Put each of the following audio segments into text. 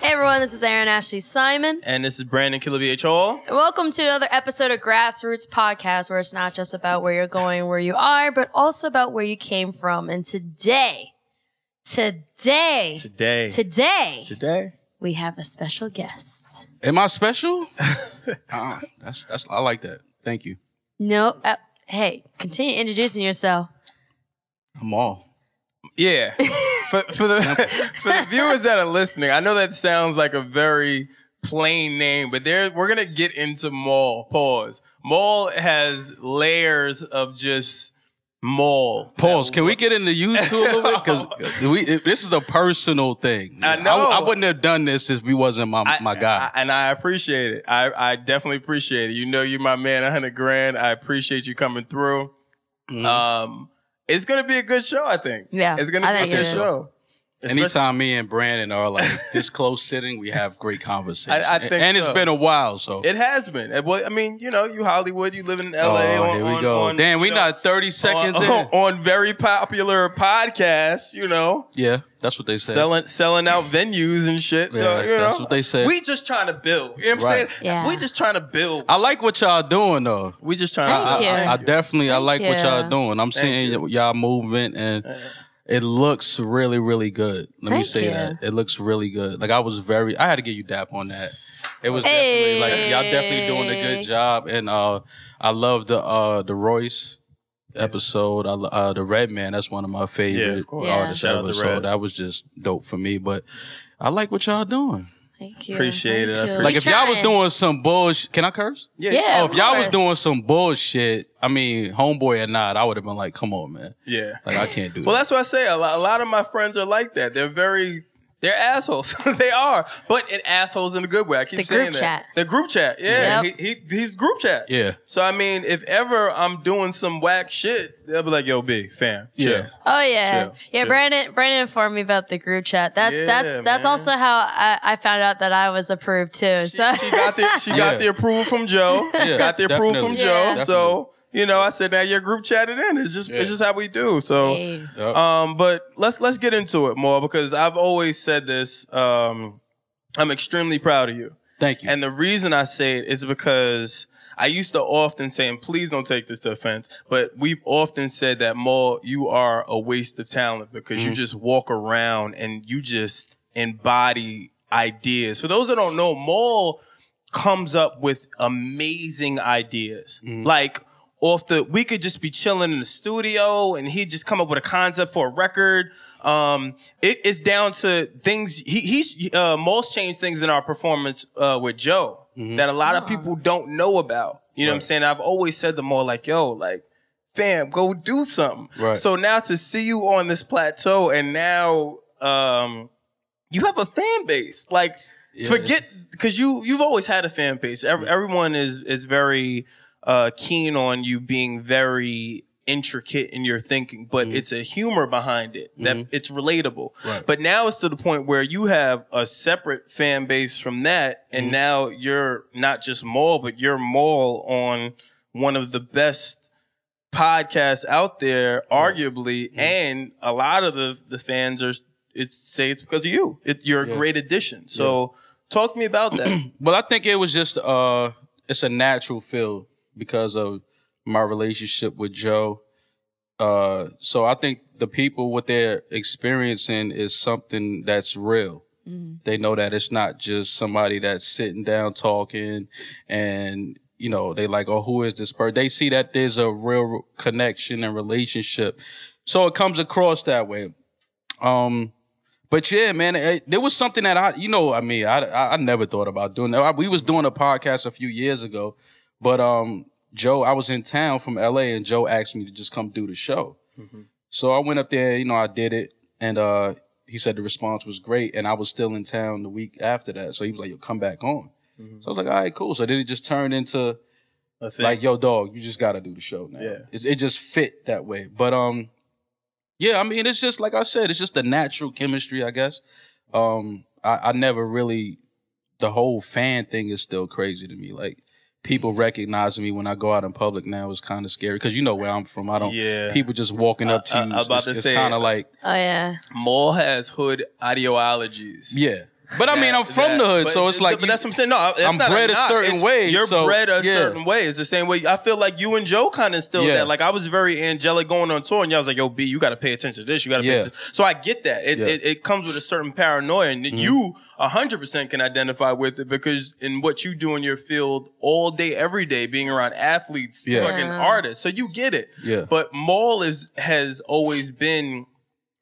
Hey everyone, this is Erin Ashley Simon. And this is Brandon Killabh Hall. And welcome to another episode of Grass Roots Podcast, where it's not just about where you're going, where you are, but also about where you came from. And today, we have a special guest. Am I special? I like that. Thank you. No. Hey, continue introducing yourself. I'm all. Yeah, for the viewers that are listening, I know that sounds like a very plain name, but we're gonna get into Mal. Pause. Mal has layers of just Mal. Pause. Can we get into you two a little bit? Because this is a personal thing. I know. I wouldn't have done this if we wasn't my guy. And I appreciate it. I definitely appreciate it. You know, you're my man. $100,000. I appreciate you coming through. Mm-hmm. It's going to be a good show, I think. Yeah. It's going to be a good show. Anytime me and Brandon are like this close sitting, we have great conversations. I think and so. It's been a while, so. It has been. Well, I mean, you know, you Hollywood, you live in L.A. Oh, here we go. Damn, we not 30 seconds in. On very popular podcasts, you know. Yeah, that's what they say. Selling out venues and shit. Yeah, so, you know. That's what they say. We just trying to build. You know what I'm saying? Yeah. We just trying to build. I like what y'all doing, though. We just trying to build. I like what y'all doing. I'm seeing y'all movement and... It looks really, really good. Let me say that. It looks really good. Like, I had to give you dap on that. It was definitely, like, y'all definitely doing a good job. And I love the Royce episode. The Redman, that's one of my favorite artists ever. So that was just dope for me. But I like what y'all doing. Thank you. Appreciate it. Like, y'all was doing some bullshit. Can I curse? Yeah. If y'all was doing some bullshit, I mean, homeboy or not, I would have been like, come on, man. Yeah. Like, I can't do that. Well, that's what I say. A lot of my friends are like that. They're assholes. They are. But assholes in a good way. I keep saying that. The group chat. Yeah. Yep. He's group chat. Yeah. So, I mean, if ever I'm doing some whack shit, they'll be like, yo, B, fam. Yeah. Chill. Oh, yeah. Chill. Yeah, chill. Brandon informed me about the group chat. That's also how I found out that I was approved, too. So. She got the approval from Joe. Yeah, got the approval from Joe. Yeah. So... You know, I said, now you're group chatted in. It's just how we do. So, but let's get into it more, because I've always said this. I'm extremely proud of you. Thank you. And the reason I say it is because I used to often say, and please don't take this to offense, but we've often said that, Mal, you are a waste of talent, because you just walk around and you just embody ideas. For those that don't know, Mal comes up with amazing ideas. Like, we could just be chilling in the studio and he'd just come up with a concept for a record. It's down to things. He's most changed things in our performance with Joe that a lot of people don't know about. You know what I'm saying? I've always said to Mal, like, yo, like, fam, go do something. Right. So now to see you on this plateau, and now you have a fan base. Like, because you've always had a fan base. Everyone is very... keen on you being very intricate in your thinking, but it's a humor behind it that it's relatable. Right. But now it's to the point where you have a separate fan base from that, and now you're not just Mal, but you're Mal on one of the best podcasts out there, arguably, and a lot of the fans say it's because of you. You're a great addition. So talk to me about that. Well, I think it was just it's a natural feel. Because of my relationship with Joe. So I think the people, what they're experiencing is something that's real. They know that it's not just somebody that's sitting down talking and, you know, they like, oh, who is this person? They see that there's a real connection and relationship. So it comes across that way. But yeah, man, there was something that I never thought about doing. We was doing a podcast a few years ago. But Joe, I was in town from LA and Joe asked me to just come do the show. Mm-hmm. So I went up there, you know, I did it. And he said the response was great. And I was still in town the week after that. So he was like, yo, come back on. Mm-hmm. So I was like, all right, cool. So then it just turned into like, yo, dog, you just got to do the show now. Yeah. It just fit that way. But yeah, I mean, it's just like I said, it's just the natural chemistry, I guess. I never really, the whole fan thing is still crazy to me. Like, people recognizing me when I go out in public now is kind of scary because you know where I'm from. I don't. Yeah. People just walking up to you. I'm about to say, kind of like, oh yeah, Mal has hood ideologies. Yeah, but I mean, I'm from the hood, so it's like. But that's what I'm saying. No, I'm bred a certain way. You're bred a certain way. It's the same way. I feel like you and Joe kind of instilled that. Like I was very angelic going on tour, and y'all was like, "Yo, B, you got to pay attention to this. You got to pay attention." So I get that. It comes with a certain paranoia, and you 100% can identify with it because in what you do in your field all day, every day, being around athletes, fucking artists, so you get it. Yeah. But Mal has always been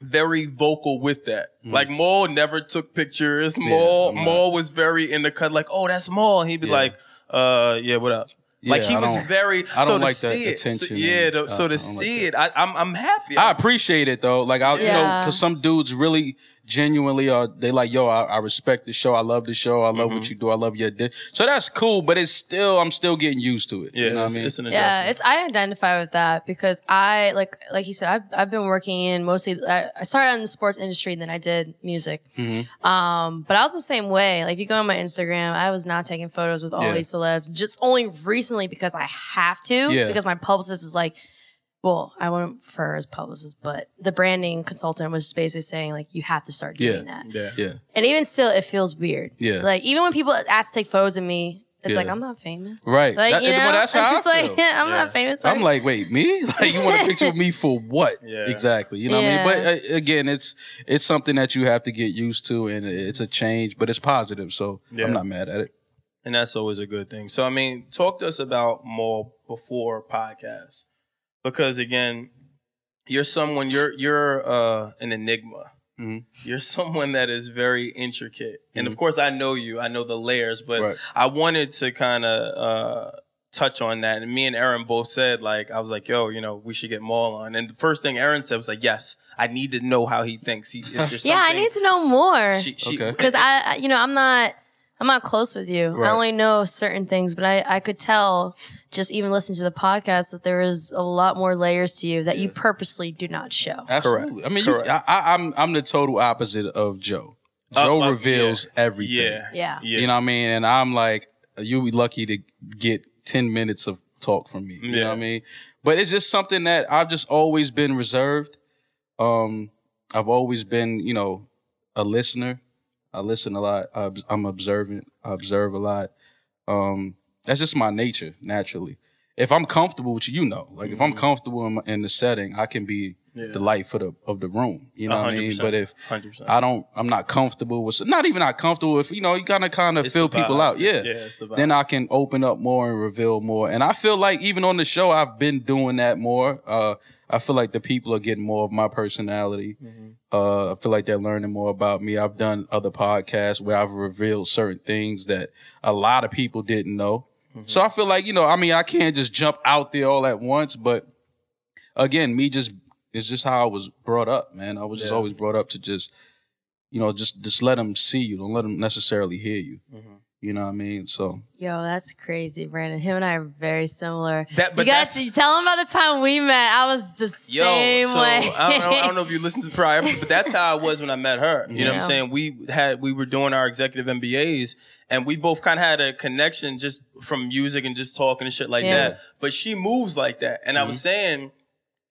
very vocal with that. Like Mal never took pictures. Mal was very in the cut. Like, oh, that's Mal. He'd be like, yeah, what up? Yeah, like he was very. I don't like that attention. Yeah, so to see it, I'm happy. I appreciate it though. Like I, you know, because some dudes really. Genuinely they like, yo, I respect the show. I love the show. I love what you do. I love your dish. So that's cool, but it's still, I'm still getting used to it. Yeah, you know what I mean? It's an adjustment. Yeah, I identify with that because I, like he said, I've been working in mostly, I started out in the sports industry and then I did music. Mm-hmm. But I was the same way. Like you go on my Instagram, I was not taking photos with all these celebs, just only recently because I have to, because my publicist is like, well, I wouldn't refer as publicist, but the branding consultant was basically saying, like, you have to start doing that. Yeah, yeah. And even still, it feels weird. Yeah. Like, even when people ask to take photos of me, it's like, I'm not famous. Right. Like, you know? Well, that's how I feel. Like, I'm not famous. Right? I'm like, wait, me? Like, you want a picture of me for what? Yeah. Exactly. You know what I mean? But again, it's something that you have to get used to, and it's a change, but it's positive, so I'm not mad at it. And that's always a good thing. So, I mean, talk to us about more before podcasts. Because again, you're someone you're an enigma. Mm-hmm. You're someone that is very intricate, and of course, I know you. I know the layers, but I wanted to kind of touch on that. And me and Erin both said, like, I was like, "Yo, you know, we should get Mal on." And the first thing Erin said was like, "Yes, I need to know how he thinks." I need to know more because I, you know, I'm not close with you. Right. I only know certain things, but I could tell just even listening to the podcast that there is a lot more layers to you that you purposely do not show. Absolutely. Correct. I mean, I'm the total opposite of Joe. Joe reveals everything. Yeah. You know what I mean? And I'm like, you'll be lucky to get 10 minutes of talk from me. You know what I mean? But it's just something that I've just always been reserved. I've always been, you know, a listener. I listen a lot. I'm observant. I observe a lot. That's just my nature, naturally. If I'm comfortable with you, you know. Like, if I'm comfortable in the setting, I can be the light of the room. You know what I mean? But if 100%. I'm not comfortable with, not even not comfortable, if, you know, you got to kind of fill people out. Yeah, then I can open up more and reveal more. And I feel like even on the show, I've been doing that more. I feel like the people are getting more of my personality. Mm-hmm. I feel like they're learning more about me. I've done other podcasts where I've revealed certain things that a lot of people didn't know. Mm-hmm. So I feel like, you know, I mean, I can't just jump out there all at once. But again, it's just how I was brought up, man. I was just always brought up to just, you know, just let them see you. Don't let them necessarily hear you. Mm-hmm. You know what I mean? So. Yo, that's crazy, Brandon. Him and I are very similar. You tell him about the time we met. I was the same way. I don't know if you listened to the prior episode, but that's how I was when I met her. You know what I'm saying? We were doing our executive MBAs, and we both kind of had a connection just from music and just talking and shit like that. But she moves like that. And I was saying,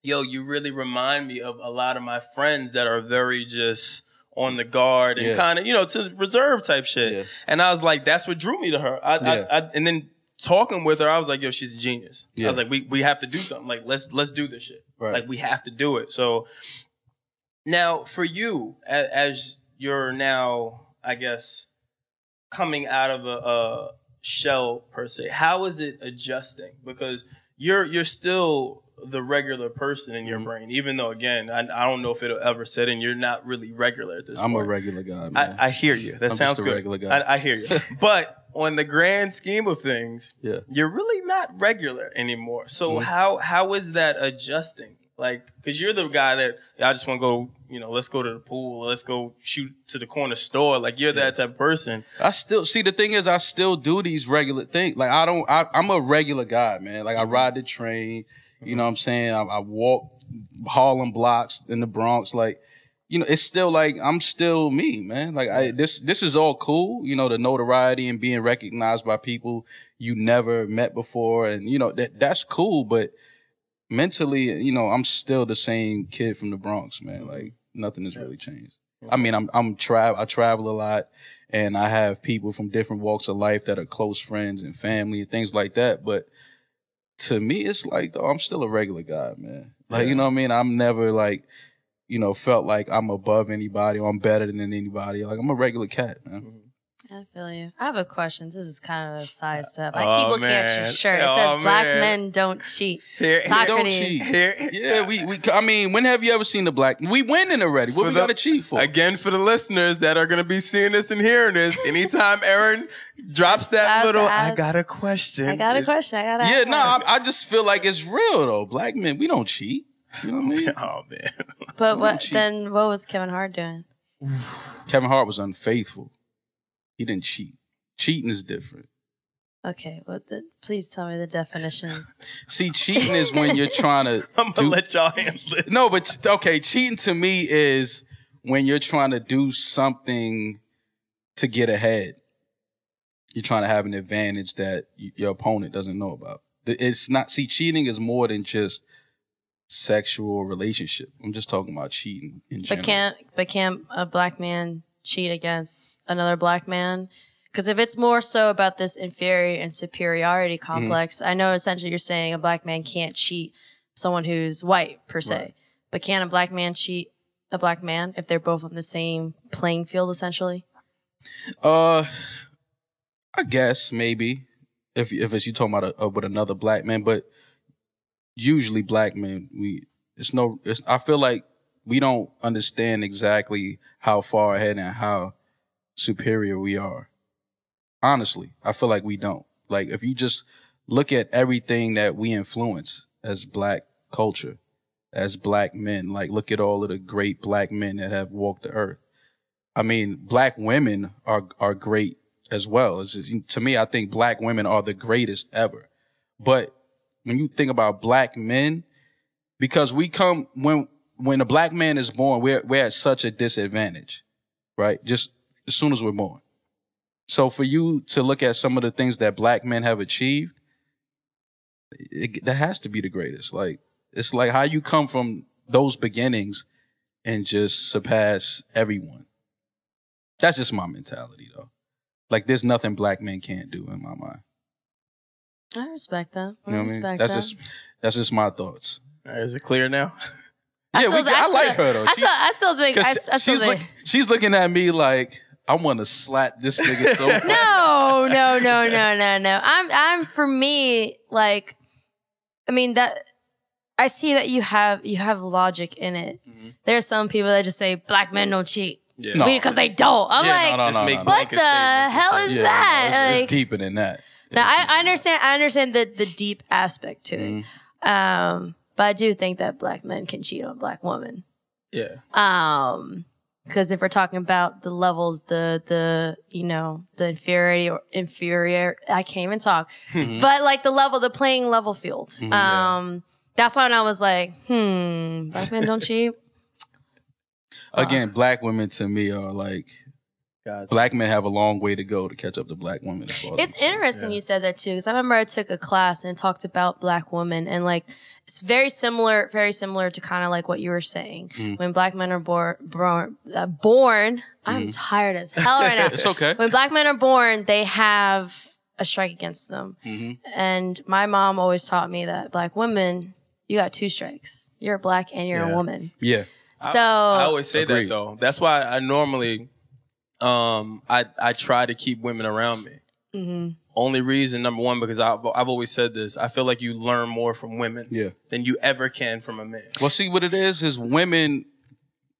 yo, you really remind me of a lot of my friends that are very just on the guard and kind of, you know, to reserve type shit. Yeah. And I was like, that's what drew me to her. And then talking with her, I was like, yo, she's a genius. Yeah. I was like, we have to do something. Like, let's do this shit. Right. Like, we have to do it. So now for you, as you're now, I guess, coming out of a shell per se, how is it adjusting? Because you're still the regular person in your brain, even though, again, I don't know if it'll ever set in. You're not really regular at this point. I'm a regular guy, man. I hear you. That sounds good. Regular guy. I hear you. But on the grand scheme of things, yeah, you're really not regular anymore. So how is that adjusting? Like, because you're the guy that I just want to go, you know, let's go to the pool, or let's go shoot to the corner store. Like, you're that type of person. I still, see, the thing is, I still do these regular things. Like, I'm a regular guy, man. Like, I ride the train, you know what I'm saying? I walk Harlem blocks in the Bronx. Like, you know, it's still like, I'm still me, man. Like, this is all cool, you know, the notoriety and being recognized by people you never met before. And, you know, that's cool, but mentally, you know, I'm still the same kid from the Bronx, man. Like, nothing has really changed. I mean, I travel a lot, and I have people from different walks of life that are close friends and family and things like that. But to me, it's like, though, I'm still a regular guy, man. Like, you know what I mean? I'm never like, you know, felt like I'm above anybody or I'm better than anybody. Like, I'm a regular cat, man. Mm-hmm. I feel you. I have a question. This is kind of a side step. I keep looking at your shirt. It says black men don't cheat. Socrates. Don't cheat. Yeah, we I mean, when have you ever seen the black? We winning already. What we got to cheat for? Again, for the listeners that are going to be seeing this and hearing this, anytime Erin drops that little, I got a question. I got to ask. Yeah, no, I just feel like it's real, though. Black men, we don't cheat. You know what I mean? Oh, man. But what was Kevin Hart doing? Kevin Hart was unfaithful. He didn't cheat. Cheating is different. Okay, well, please tell me the definitions. See, cheating is when you're trying to I'm going to let y'all handle it. No, but, okay, cheating to me is when you're trying to do something to get ahead. You're trying to have an advantage that your opponent doesn't know about. It's not. See, cheating is more than just sexual relationship. I'm just talking about cheating in general. But can't a black man cheat against another black man? Because if it's more so about this inferior and superiority complex, I know essentially you're saying a black man can't cheat someone who's white, per se. Right. But can a black man cheat a black man if they're both on the same playing field, essentially? I guess maybe if it's you talking about with another black man, but usually black men, I feel like we don't understand exactly how far ahead and how superior we are. Honestly, I feel like we don't. Like, if you just look at everything that we influence as black culture, as black men, like, look at all of the great black men that have walked the earth. I mean, black women are great as well. To me, I think black women are the greatest ever. But when you think about black men, because we come when a black man is born, we're at such a disadvantage, right? Just as soon as we're born. So for you to look at some of the things that black men have achieved, that has to be the greatest. Like, it's like how you come from those beginnings and just surpass everyone. That's just my mentality, though. Like, there's nothing black men can't do in my mind. I respect that. I respect that. That's just my thoughts. All right, is it clear now? Yeah, I like her, though. I still think. She's looking at me like, I want to slap this nigga so bad. No. I'm for me, like, I mean, that I see that you have logic in it. Mm-hmm. There are some people that just say black men don't cheat. Yeah. No, because they don't. I'm what the hell is that? No, it's deeper than that. Now, I understand the deep aspect to it. But I do think that black men can cheat on black women. Yeah. Because if we're talking about the levels, the inferiority or inferior, I can't even talk. But like the playing level field. Mm-hmm, that's when I was like, black men don't cheat. Again, black women to me are like, God's black men have a long way to go to catch up to black women. It's interesting you said that too, because I remember I took a class and it talked about black women, and like it's very similar to kind of like what you were saying. When black men are born, I'm tired as hell right now. It's okay. When black men are born, they have a strike against them, and my mom always taught me that black women, you got two strikes. You're black and you're a woman. Yeah. So I always say that though. That's why I normally. I try to keep women around me. Only reason, number one, because I've always said this. I feel like you learn more from women than you ever can from a man. Well, see, what it is women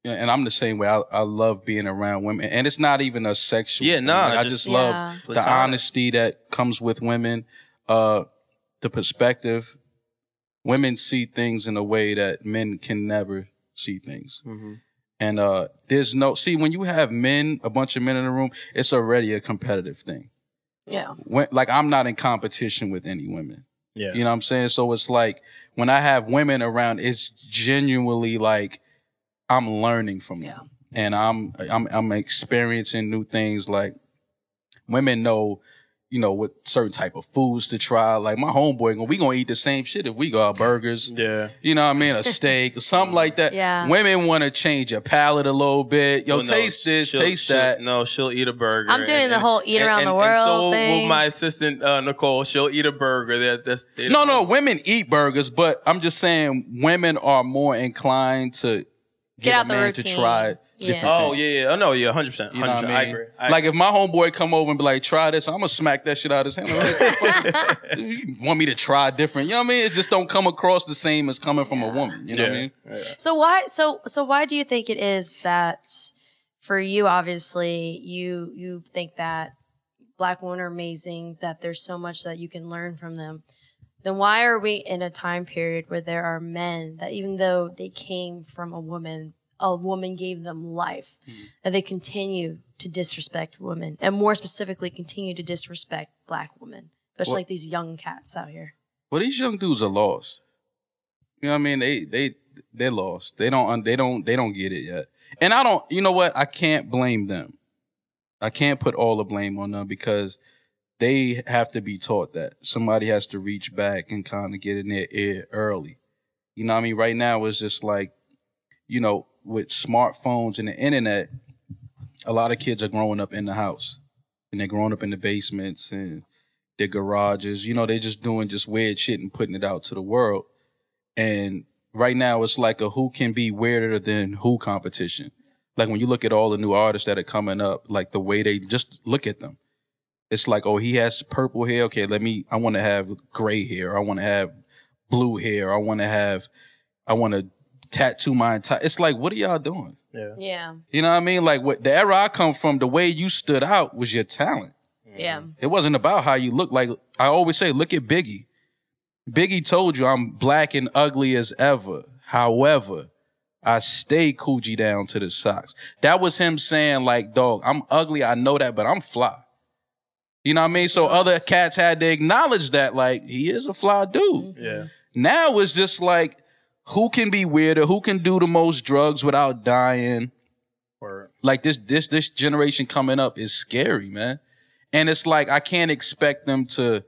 and I'm the same way. I love being around women, and it's not even a sexual thing. I just love the honesty that comes with women, the perspective. Women see things in a way that men can never see things. Mm-hmm. And there's no... See, when you have men, a bunch of men in the room, it's already a competitive thing. Yeah. When, like, I'm not in competition with any women. Yeah. You know what I'm saying? So it's like, when I have women around, it's genuinely like, I'm learning from them. And I'm experiencing new things. Like, women know... you know, with certain type of foods to try. Like, my homeboy, we gonna eat the same shit if we go out burgers. Yeah. You know what I mean? A steak or something like that. Yeah. Women want to change your palate a little bit. Yo, well, taste this, taste that. No, she'll eat a burger. I'm doing the whole eat around the world thing. And so will my assistant, Nicole. She'll eat a burger. No, women eat burgers, but I'm just saying women are more inclined to get out a man the routine. To try it. Yeah. Oh, yeah. Oh, no, yeah, 100%. You know what I mean? I agree. Like, if my homeboy come over and be like, try this, I'm going to smack that shit out of his hand. Like, you want me to try different? You know what I mean? It just don't come across the same as coming from a woman. You know what I mean? Yeah. So why do you think it is that, for you, obviously, you think that black women are amazing, that there's so much that you can learn from them? Then why are we in a time period where there are men that, even though they came from a woman gave them life, and they continue to disrespect women, and more specifically continue to disrespect black women, especially like these young cats out here? Well, these young dudes are lost. You know what I mean? They're lost. They don't get it yet. And I don't, you know what? I can't blame them. I can't put all the blame on them, because they have to be taught that. Somebody has to reach back and kind of get in their ear early. You know what I mean? Right now it's just like, you know, with smartphones and the internet, a lot of kids are growing up in the house, and they're growing up in the basements and their garages. You know, they're just doing just weird shit and putting it out to the world. And right now it's like a who can be weirder than who competition. Like, when you look at all the new artists that are coming up, like the way they just look at them, it's like, oh, he has purple hair. Okay, I want to have gray hair. I want to have blue hair. I want to tattoo my entire... It's like, what are y'all doing? Yeah. You know what I mean? Like, what the era I come from, the way you stood out was your talent. Yeah. It wasn't about how you look. Like, I always say, look at Biggie. Biggie told you, I'm black and ugly as ever. However, I stay coochie down to the socks. That was him saying, like, dog, I'm ugly, I know that, but I'm fly. You know what I mean? So other cats had to acknowledge that, like, he is a fly dude. Yeah. Now it's just like, who can be weirder? Who can do the most drugs without dying? Word. Like, this generation coming up is scary, man. And it's like, I can't expect them to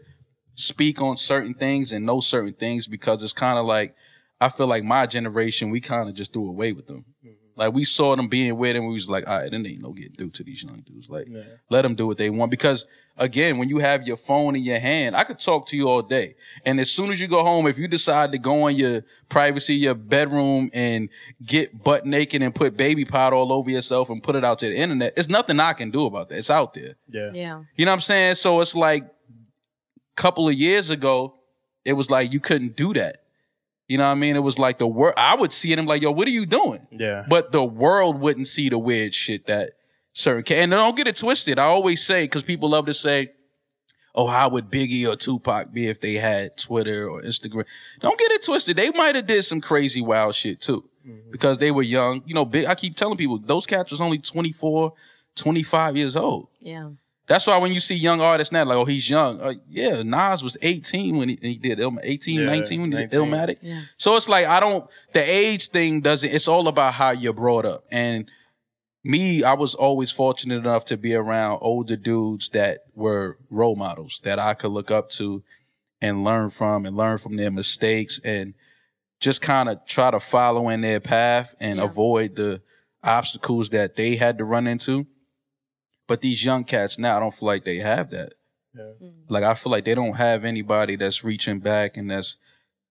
speak on certain things and know certain things, because it's kind of like, I feel like my generation, we kind of just threw away with them. Mm-hmm. Like, we saw them being weird, and we was like, all right, then ain't no getting through to these young dudes. Like, let them do what they want. Because, again, when you have your phone in your hand, I could talk to you all day. And as soon as you go home, if you decide to go in your privacy, your bedroom, and get butt naked and put baby powder all over yourself and put it out to the internet, it's nothing I can do about that. It's out there. Yeah. You know what I'm saying? So it's like, a couple of years ago, it was like, you couldn't do that. You know what I mean? It was like the world. I would see it. I'm like, yo, what are you doing? Yeah. But the world wouldn't see the weird shit that and don't get it twisted. I always say, because people love to say, oh, how would Biggie or Tupac be if they had Twitter or Instagram? Don't get it twisted. They might have did some crazy wild shit too, because they were young. You know, I keep telling people, those cats was only 24, 25 years old. Yeah. That's why when you see young artists now, like, oh, he's young. Nas was 18 when he did 19 when he did Illmatic. Yeah. So it's like, the age thing doesn't, it's all about how you're brought up. And me, I was always fortunate enough to be around older dudes that were role models that I could look up to and learn from their mistakes, and just kind of try to follow in their path and avoid the obstacles that they had to run into. But these young cats now, I don't feel like they have that. Yeah. Like, I feel like they don't have anybody that's reaching back and that's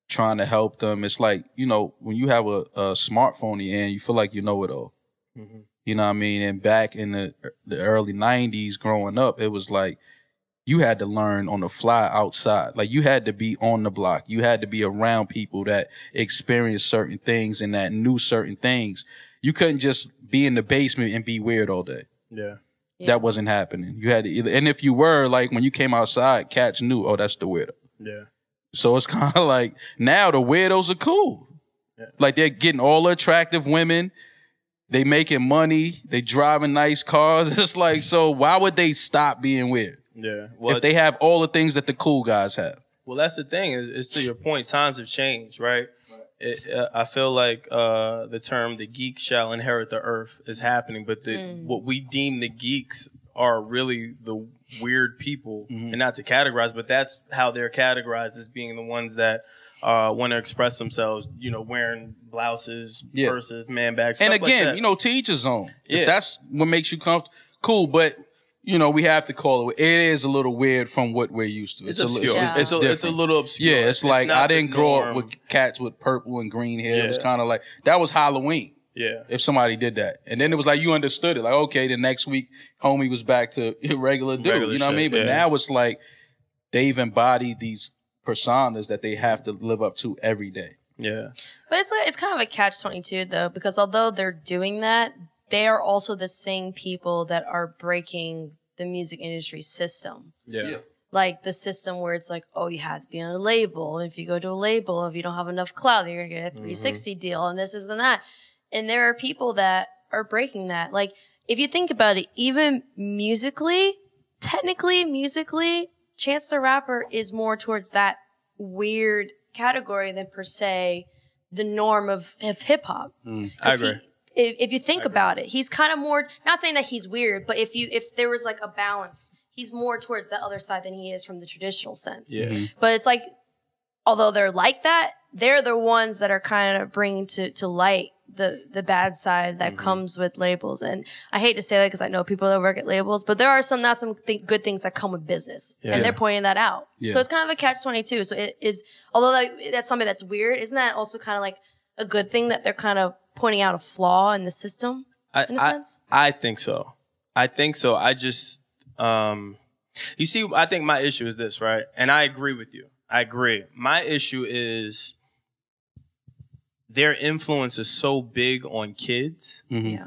trying to help them. It's like, you know, when you have a smartphone in your hand, you feel like you know it all. Mm-hmm. You know what I mean? And back in the early 90s growing up, it was like, you had to learn on the fly outside. Like, you had to be on the block. You had to be around people that experienced certain things and that knew certain things. You couldn't just be in the basement and be weird all day. Yeah. Yeah. That wasn't happening. You had to either, and if you were, like, when you came outside, cats knew, oh, that's the weirdo. Yeah. So it's kind of like, now the weirdos are cool. Yeah. Like, they're getting all the attractive women. They making money. They driving nice cars. It's like, so why would they stop being weird? Yeah. Well, if they have all the things that the cool guys have. Well, that's the thing. Is to your point, times have changed, right? I feel like the term "the geek shall inherit the earth" is happening, but what we deem the geeks are really the weird people, and not to categorize, but that's how they're categorized, as being the ones that want to express themselves, you know, wearing blouses, purses, man bags, stuff and again, like that. You know, to each his own. Yeah. If that's what makes you comfortable, cool, but you know, we have to call it. It is a little weird from what we're used to. It's obscure. It's a little obscure. Yeah, it's like I didn't grow up with cats with purple and green hair. Yeah. It was kind of like, that was Halloween. Yeah. If somebody did that. And then it was like, you understood it. Like, okay, the next week, homie was back to regular dude. Regular, you know what I mean? But now it's like, they've embodied these personas that they have to live up to every day. Yeah. But it's kind of a catch-22, though, because although they're doing that, they are also the same people that are breaking the music industry system. Yeah. Like the system where it's like, oh, you have to be on a label. If you go to a label, if you don't have enough clout, you're going to get a 360 deal and this, this, and that. And there are people that are breaking that. Like, if you think about it, even musically, technically, Chance the Rapper is more towards that weird category than per se the norm of hip hop. I agree. If you think about it, he's kind of more, not saying that he's weird, but if there was like a balance, he's more towards the other side than he is from the traditional sense. Yeah. But it's like, although they're like that, they're the ones that are kind of bringing to light the bad side that comes with labels. And I hate to say that because I know people that work at labels, but there are some good things that come with business, and they're pointing that out. Yeah. So it's kind of a catch-22. So it is, although that's something that's weird, isn't that also kind of like a good thing that they're kind of pointing out a flaw in the system, in a sense? I think so. I just, you see, I think my issue is this, right? And I agree with you. My issue is their influence is so big on kids. Mm-hmm. Yeah.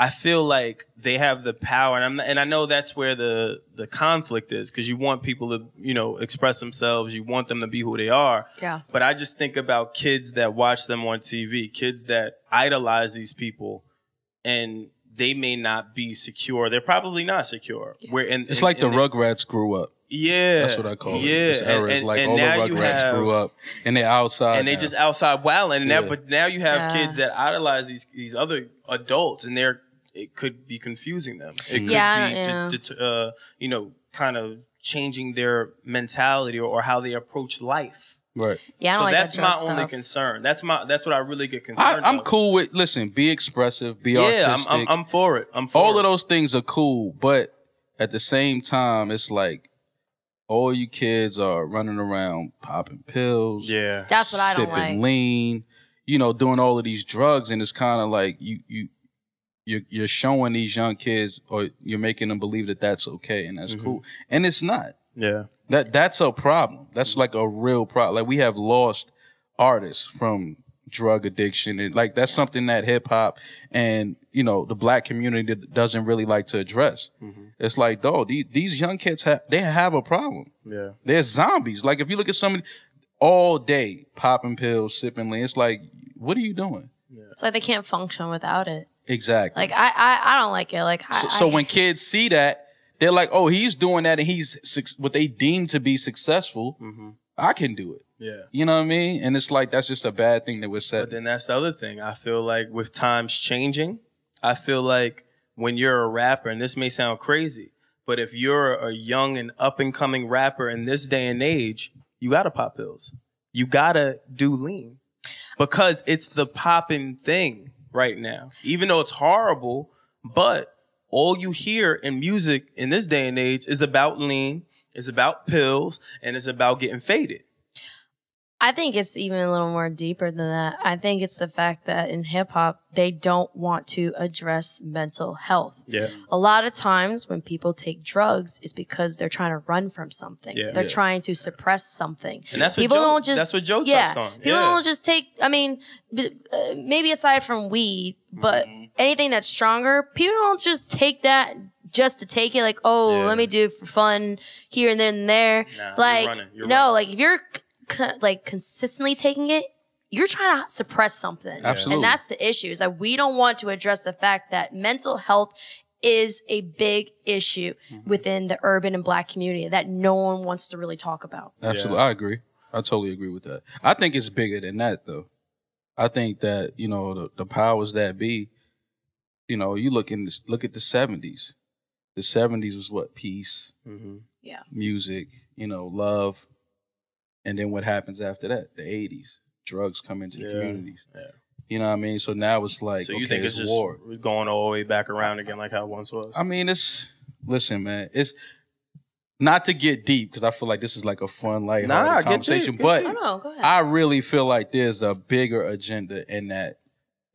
I feel like they have the power, and I know that's where the conflict is, because you want people to, you know, express themselves. You want them to be who they are. Yeah. But I just think about kids that watch them on TV, kids that idolize these people, and they may not be secure. They're probably not secure. Yeah. It's like the Rugrats grew up. Yeah. That's what I call it. Yeah. This era is like all the Rugrats grew up and they're outside. And they're just outside wilding. And now, but now you have kids that idolize these other adults, and it could be confusing them. It could be, you know, kind of changing their mentality or how they approach life. Right. Yeah. So that's my only concern. That's what I really get concerned. I'm cool with. Listen, be expressive, be artistic. Yeah, I'm for it. All of those things are cool, but at the same time, it's like all you kids are running around popping pills. Yeah. That's what I don't like. Sipping lean, you know, doing all of these drugs, and it's kind of like you're showing these young kids, or you're making them believe that that's okay and that's cool. And it's not. Yeah. That's a problem. That's like a real problem. Like, we have lost artists from drug addiction. And like, that's something that hip hop and, you know, the black community doesn't really like to address. Mm-hmm. It's like, dog, these young kids, they have a problem. Yeah. They're zombies. Like, if you look at somebody all day popping pills, sipping lean, it's like, what are you doing? Yeah. It's like they can't function without it. Exactly. Like, I don't like it. Like, so when kids see that, they're like, oh, he's doing that, and he's what they deem to be successful. Mm-hmm. I can do it. Yeah. You know what I mean? And it's like, that's just a bad thing that was said. But then that's the other thing. I feel like with times changing, I feel like when you're a rapper, and this may sound crazy, but if you're a young and up-and-coming rapper in this day and age, you got to pop pills. You got to do lean, because it's the popping thing right now, even though it's horrible. But all you hear in music in this day and age is about lean, it's about pills, and it's about getting faded. I think it's even a little more deeper than that. I think it's the fact that in hip hop, they don't want to address mental health. Yeah. A lot of times when people take drugs, it's because they're trying to run from something. Yeah. They're trying to suppress something. And that's what people Joe touched on. People don't just take, I mean, maybe aside from weed, but anything that's stronger, people don't just take that just to take it like, oh, let me do it for fun here and there and there. Nah, like, you're running. Like if you're consistently taking it, you're trying to suppress something. Absolutely. And that's the issue, is that we don't want to address the fact that mental health is a big issue within the urban and Black community that no one wants to really talk about. Absolutely. Yeah. I agree. I totally agree with that. I think it's bigger than that, though. I think that, you know, the powers that be, you know, you look at the 70s. The 70s was what? Peace. Mm-hmm. Yeah. Music, you know, love. And then what happens after that? The 80s. Drugs come into the communities. Yeah. You know what I mean? So now it's like, so you think it's just war. Going all the way back around again like how it once was? I mean, listen, man, it's not to get deep because I feel like this is like a fun, lighthearted conversation. But I really feel like there's a bigger agenda in that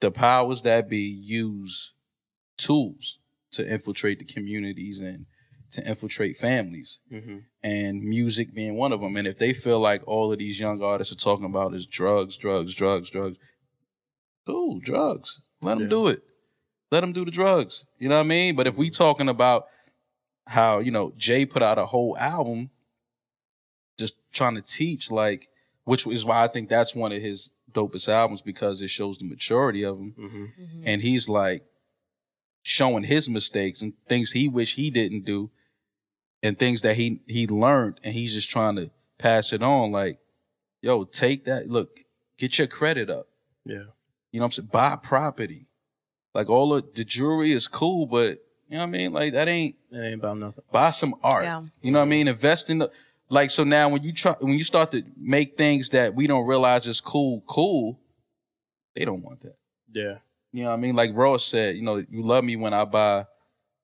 the powers that be use tools to infiltrate the communities and to infiltrate families, and music being one of them. And if they feel like all of these young artists are talking about is drugs, cool, drugs. Let them do it. Let them do the drugs. You know what I mean? But if we talking about how, you know, Jay put out a whole album just trying to teach, like, which is why I think that's one of his dopest albums, because it shows the maturity of him. And he's like showing his mistakes and things he wish he didn't do, and things that he learned, and he's just trying to pass it on. Like, yo, take that. Look, get your credit up. Yeah. You know what I'm saying? Buy property. Like, all of the jewelry is cool, but you know what I mean? Like, that ain't about nothing. Buy some art. Yeah. You know what I mean? Invest in the, like, so now when you start to make things that we don't realize is cool, they don't want that. Yeah. You know what I mean? Like Ross said, you know, you love me when I buy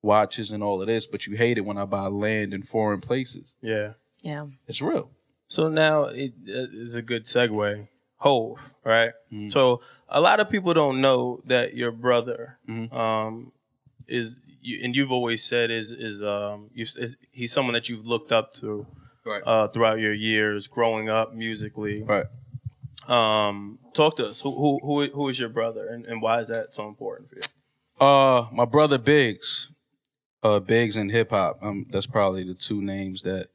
watches and all of this, but you hate it when I buy land in foreign places. Yeah. Yeah. It's real. So now it's a good segue. Hove, right? Mm-hmm. So a lot of people don't know that your brother is he's someone that you've looked up to throughout your years growing up musically. Right. Talk to us. Who is your brother, and why is that so important for you? My brother Biggs. Biggs and hip hop. That's probably the two names that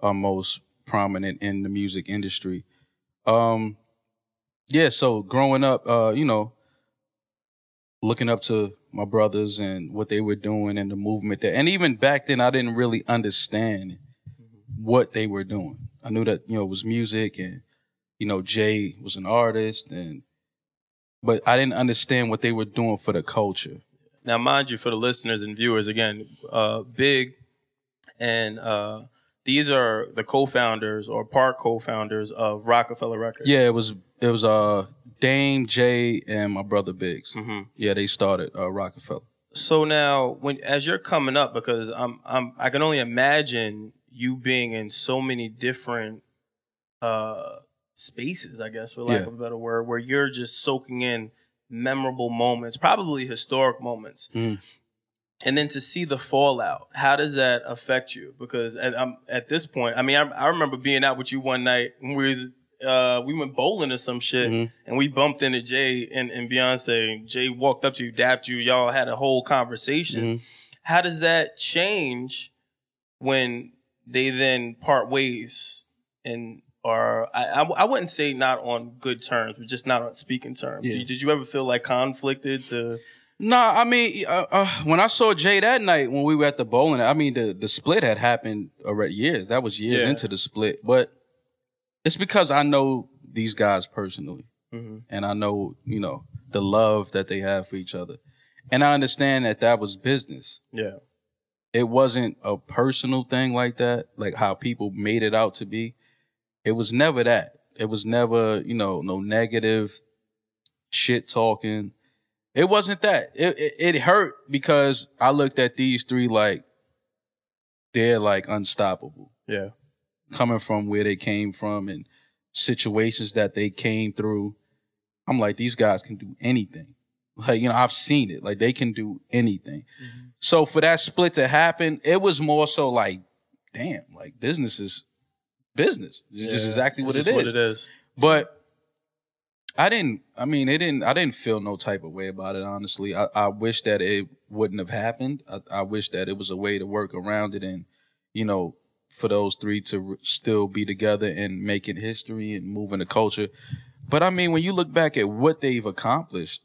are most prominent in the music industry. Yeah, so growing up, you know, looking up to my brothers and what they were doing and the movement there. And even back then, I didn't really understand what they were doing. I knew that, you know, it was music, and you know, Jay was an artist, but I didn't understand what they were doing for the culture. Now, mind you, for the listeners and viewers, again, Big and these are the co-founders or part co-founders of Roc-A-Fella Records. Yeah, it was Dame, Jay, and my brother Biggs. Mm-hmm. Yeah, they started Roc-A-Fella. So now, as you're coming up, because I can only imagine you being in so many different spaces, I guess, for lack of a better word, where you're just soaking in memorable moments, probably historic moments. Mm. And then to see the fallout, how does that affect you? Because at this point, I mean, I remember being out with you one night when we went bowling or some shit, and we bumped into Jay and Beyonce. Jay walked up to you, dapped you, y'all had a whole conversation. Mm-hmm. How does that change when they then part ways and are, I wouldn't say not on good terms, but just not on speaking terms. Yeah. Did you ever feel like conflicted to? Nah, I mean, when I saw Jay that night when we were at the bowling, I mean, the split had happened already years. That was years into the split. But it's because I know these guys personally. Mm-hmm. And I know, you know, the love that they have for each other. And I understand that was business. Yeah. It wasn't a personal thing like that, like how people made it out to be. It was never that. It was never, you know, no negative shit talking. It wasn't that. It hurt because I looked at these three like they're like unstoppable. Yeah. Coming from where they came from and situations that they came through, I'm like, these guys can do anything. Like, you know, I've seen it. Like, they can do anything. Mm-hmm. So for that split to happen, it was more so like, damn, like business is business. It's just exactly what it is. What it is. But I didn't feel no type of way about it, honestly. I wish that it wouldn't have happened. I wish that it was a way to work around it and, you know, for those three to still be together and making history and moving the culture. But I mean, when you look back at what they've accomplished,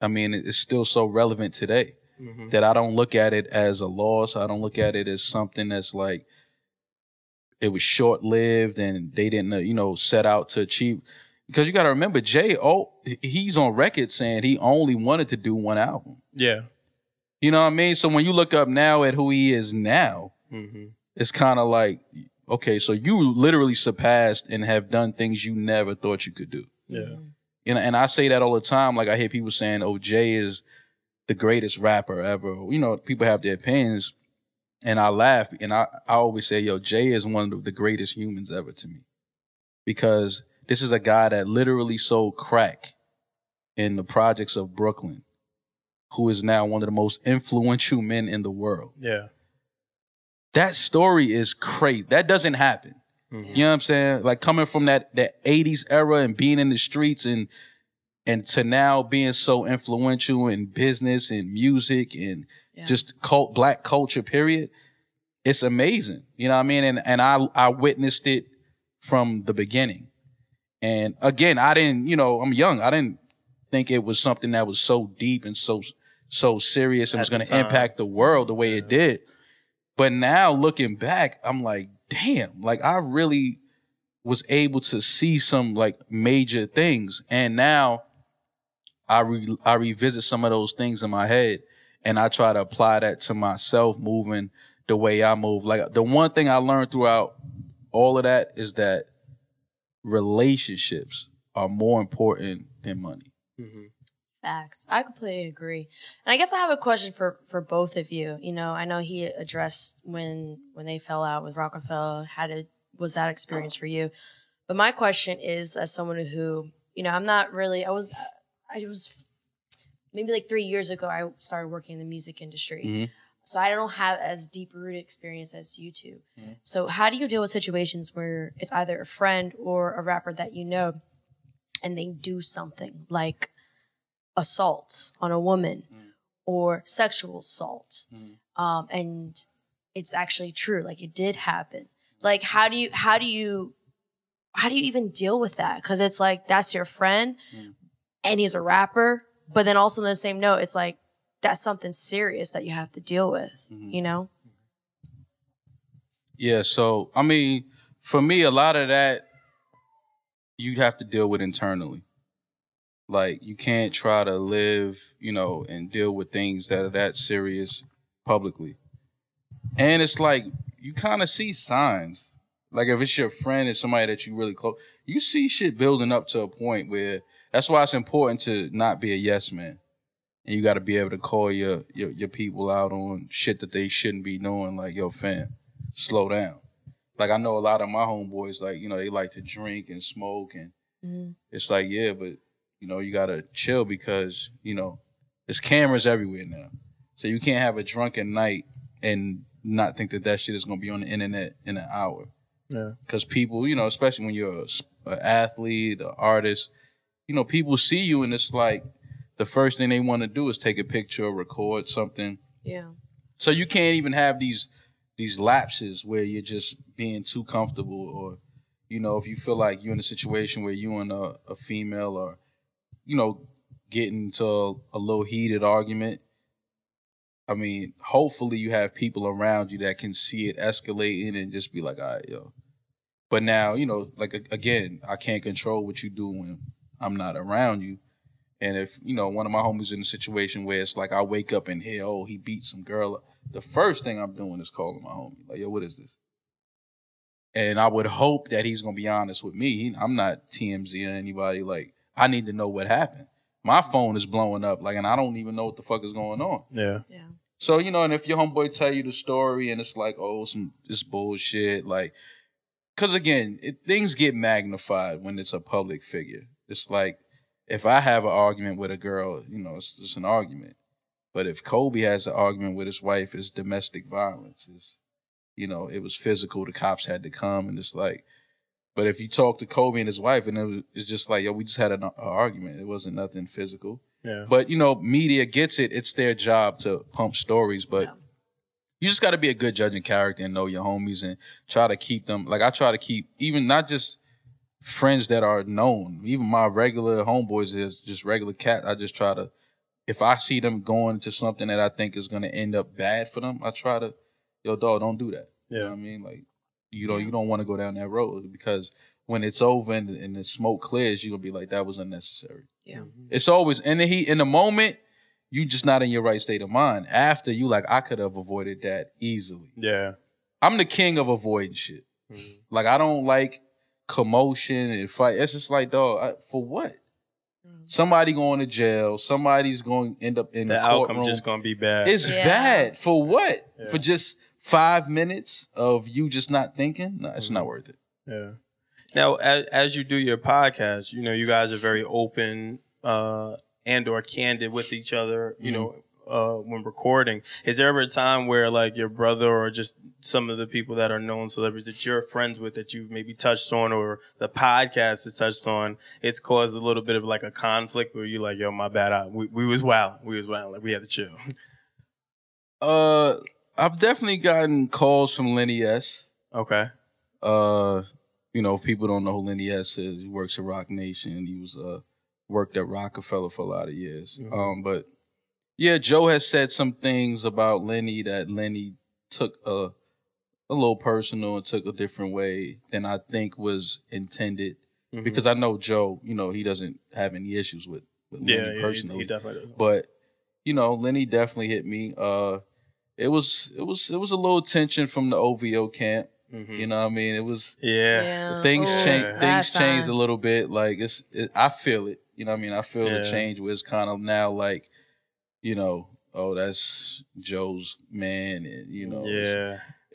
I mean, it's still so relevant today mm-hmm. that I don't look at it as a loss. I don't look at it as something that's like it was short-lived and they didn't, you know, set out to achieve. Because you got to remember, Jay, he's on record saying he only wanted to do one album. Yeah. You know what I mean? So when you look up now at who he is now, mm-hmm. it's kind of like, okay, so you literally surpassed and have done things you never thought you could do. Yeah. You know, and I say that all the time. Like, I hear people saying, oh, Jay is the greatest rapper ever. You know, people have their opinions. And I laugh. And I always say, yo, Jay is one of the greatest humans ever to me. Because this is a guy that literally sold crack in the projects of Brooklyn, who is now one of the most influential men in the world. Yeah. That story is crazy. That doesn't happen. Mm-hmm. You know what I'm saying? Like, coming from that 80s era and being in the streets and to now being so influential in business and music and just black culture, period, it's amazing. You know what I mean? And I witnessed it from the beginning. And again, I didn't, you know, I'm young. I didn't think it was something that was so deep and so serious and was going to impact the world the way it did. But now looking back, I'm like, damn, like I really was able to see some like major things. And now I revisit some of those things in my head and I try to apply that to myself moving the way I move. Like the one thing I learned throughout all of that is that relationships are more important than money. Mm-hmm. Facts. I completely agree. And I guess I have a question for both of you. You know, I know he addressed when they fell out with Roc-A-Fella, was that experience for you? But my question is, as someone who, you know, I'm not really, I was maybe like 3 years ago, I started working in the music industry. Mm-hmm. So I don't have as deep-rooted experience as you two. Mm-hmm. So how do you deal with situations where it's either a friend or a rapper that you know, and they do something like assault on a woman or sexual assault and it's actually true, like it did happen? Like how do you even deal with that? Because it's like, that's your friend and he's a rapper, but then also in the same note, it's like that's something serious that you have to deal with. You know? Yeah. So I mean, for me, a lot of that you have to deal with internally. Like, you can't try to live, you know, and deal with things that are that serious publicly. And it's like, you kind of see signs. Like, if it's your friend and somebody that you really close, you see shit building up to a point where, that's why it's important to not be a yes man. And you got to be able to call your people out on shit that they shouldn't be doing. Like, yo, fam, slow down. Like, I know a lot of my homeboys, like, you know, they like to drink and smoke. And it's like, yeah, but you know, you got to chill because, you know, there's cameras everywhere now. So you can't have a drunken night and not think that that shit is going to be on the internet in an hour. Yeah. Because people, you know, especially when you're an athlete, an artist, you know, people see you and it's like the first thing they want to do is take a picture or record something. Yeah. So you can't even have these lapses where you're just being too comfortable or, you know, if you feel like you're in a situation where you and a female or, you know, getting into a little heated argument. I mean, hopefully you have people around you that can see it escalating and just be like, all right, yo. But now, you know, like, again, I can't control what you do when I'm not around you. And if, you know, one of my homies in a situation where it's like I wake up and hear, oh, he beat some girl up, the first thing I'm doing is calling my homie. Like, yo, what is this? And I would hope that he's going to be honest with me. I'm not TMZ or anybody. Like, I need to know what happened. My phone is blowing up, like, and I don't even know what the fuck is going on. Yeah. So, you know, and if your homeboy tell you the story and it's like, oh, it's bullshit, like, because again, things get magnified when it's a public figure. It's like if I have an argument with a girl, you know, it's just an argument. But if Kobe has an argument with his wife, it's domestic violence. It's, you know, it was physical. The cops had to come, and it's like. But if you talk to Kobe and his wife, and it's just like, yo, we just had an argument. It wasn't nothing physical. Yeah. But, you know, media gets it. It's their job to pump stories. But you just got to be a good judge of character and know your homies and try to keep them. Like, I try to keep even not just friends that are known. Even my regular homeboys is just regular cats. I just try to, if I see them going to something that I think is going to end up bad for them, I try to, yo, dog, don't do that. Yeah. You know what I mean? Like. You know, you don't want to go down that road because when it's over and the smoke clears, you're going to be like, that was unnecessary. Yeah. Mm-hmm. It's always in the heat. In the moment, you just not in your right state of mind. After you like, I could have avoided that easily. Yeah. I'm the king of avoiding shit. Mm-hmm. Like, I don't like commotion and fight. It's just like, dog, for what? Mm-hmm. Somebody going to jail. Somebody's going to end up in the courtroom. The outcome just going to be bad. It's bad. For what? Yeah. For just... 5 minutes of you just not thinking? No, it's not worth it. Yeah. Now, as you do your podcast, you know, you guys are very open and or candid with each other, you know, when recording. Is there ever a time where, like, your brother or just some of the people that are known celebrities that you're friends with that you've maybe touched on or the podcast has touched on, it's caused a little bit of, like, a conflict where you're like, yo, my bad, we was wild. We was wild. Like, we had to chill. I've definitely gotten calls from Lenny S. Okay. You know, if people don't know who Lenny S is, he works at Roc Nation. He was worked at Roc-A-Fella for a lot of years. Mm-hmm. But yeah, Joe has said some things about Lenny that Lenny took a little personal and took a different way than I think was intended. Mm-hmm. Because I know Joe, you know, he doesn't have any issues with Lenny personally. He definitely doesn't. But you know, Lenny definitely hit me. It was a little tension from the OVO camp. Mm-hmm. You know what I mean? It was things changed a little bit. Like I feel it. You know what I mean? I feel the change where it's kind of now like, you know, oh, that's Joe's man, and you know,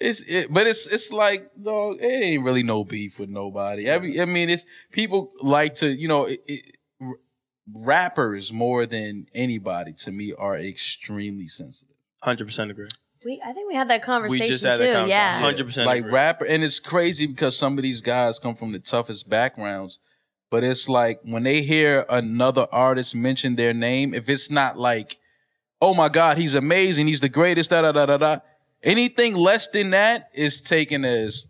it's like, dog, it ain't really no beef with nobody. It's people like to, you know, rappers more than anybody to me are extremely sensitive. 100% agree. I think we had that conversation too. We just had that conversation. Yeah. 100% agree. Like rapper, and it's crazy because some of these guys come from the toughest backgrounds, but it's like when they hear another artist mention their name, if it's not like, oh my God, he's amazing, he's the greatest, da-da-da-da-da, anything less than that is taken as,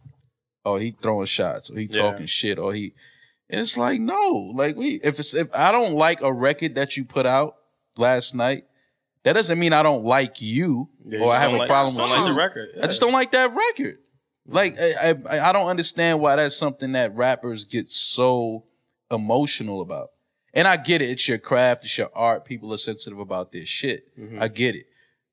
oh, he throwing shots, or he talking shit, or he... And it's like, no. Like, if I don't like a record that you put out last night, that doesn't mean I don't like you or I have a problem with you. I don't like the record. Yeah. I just don't like that record. Like, I don't understand why that's something that rappers get so emotional about. And I get it. It's your craft. It's your art. People are sensitive about this shit. Mm-hmm. I get it.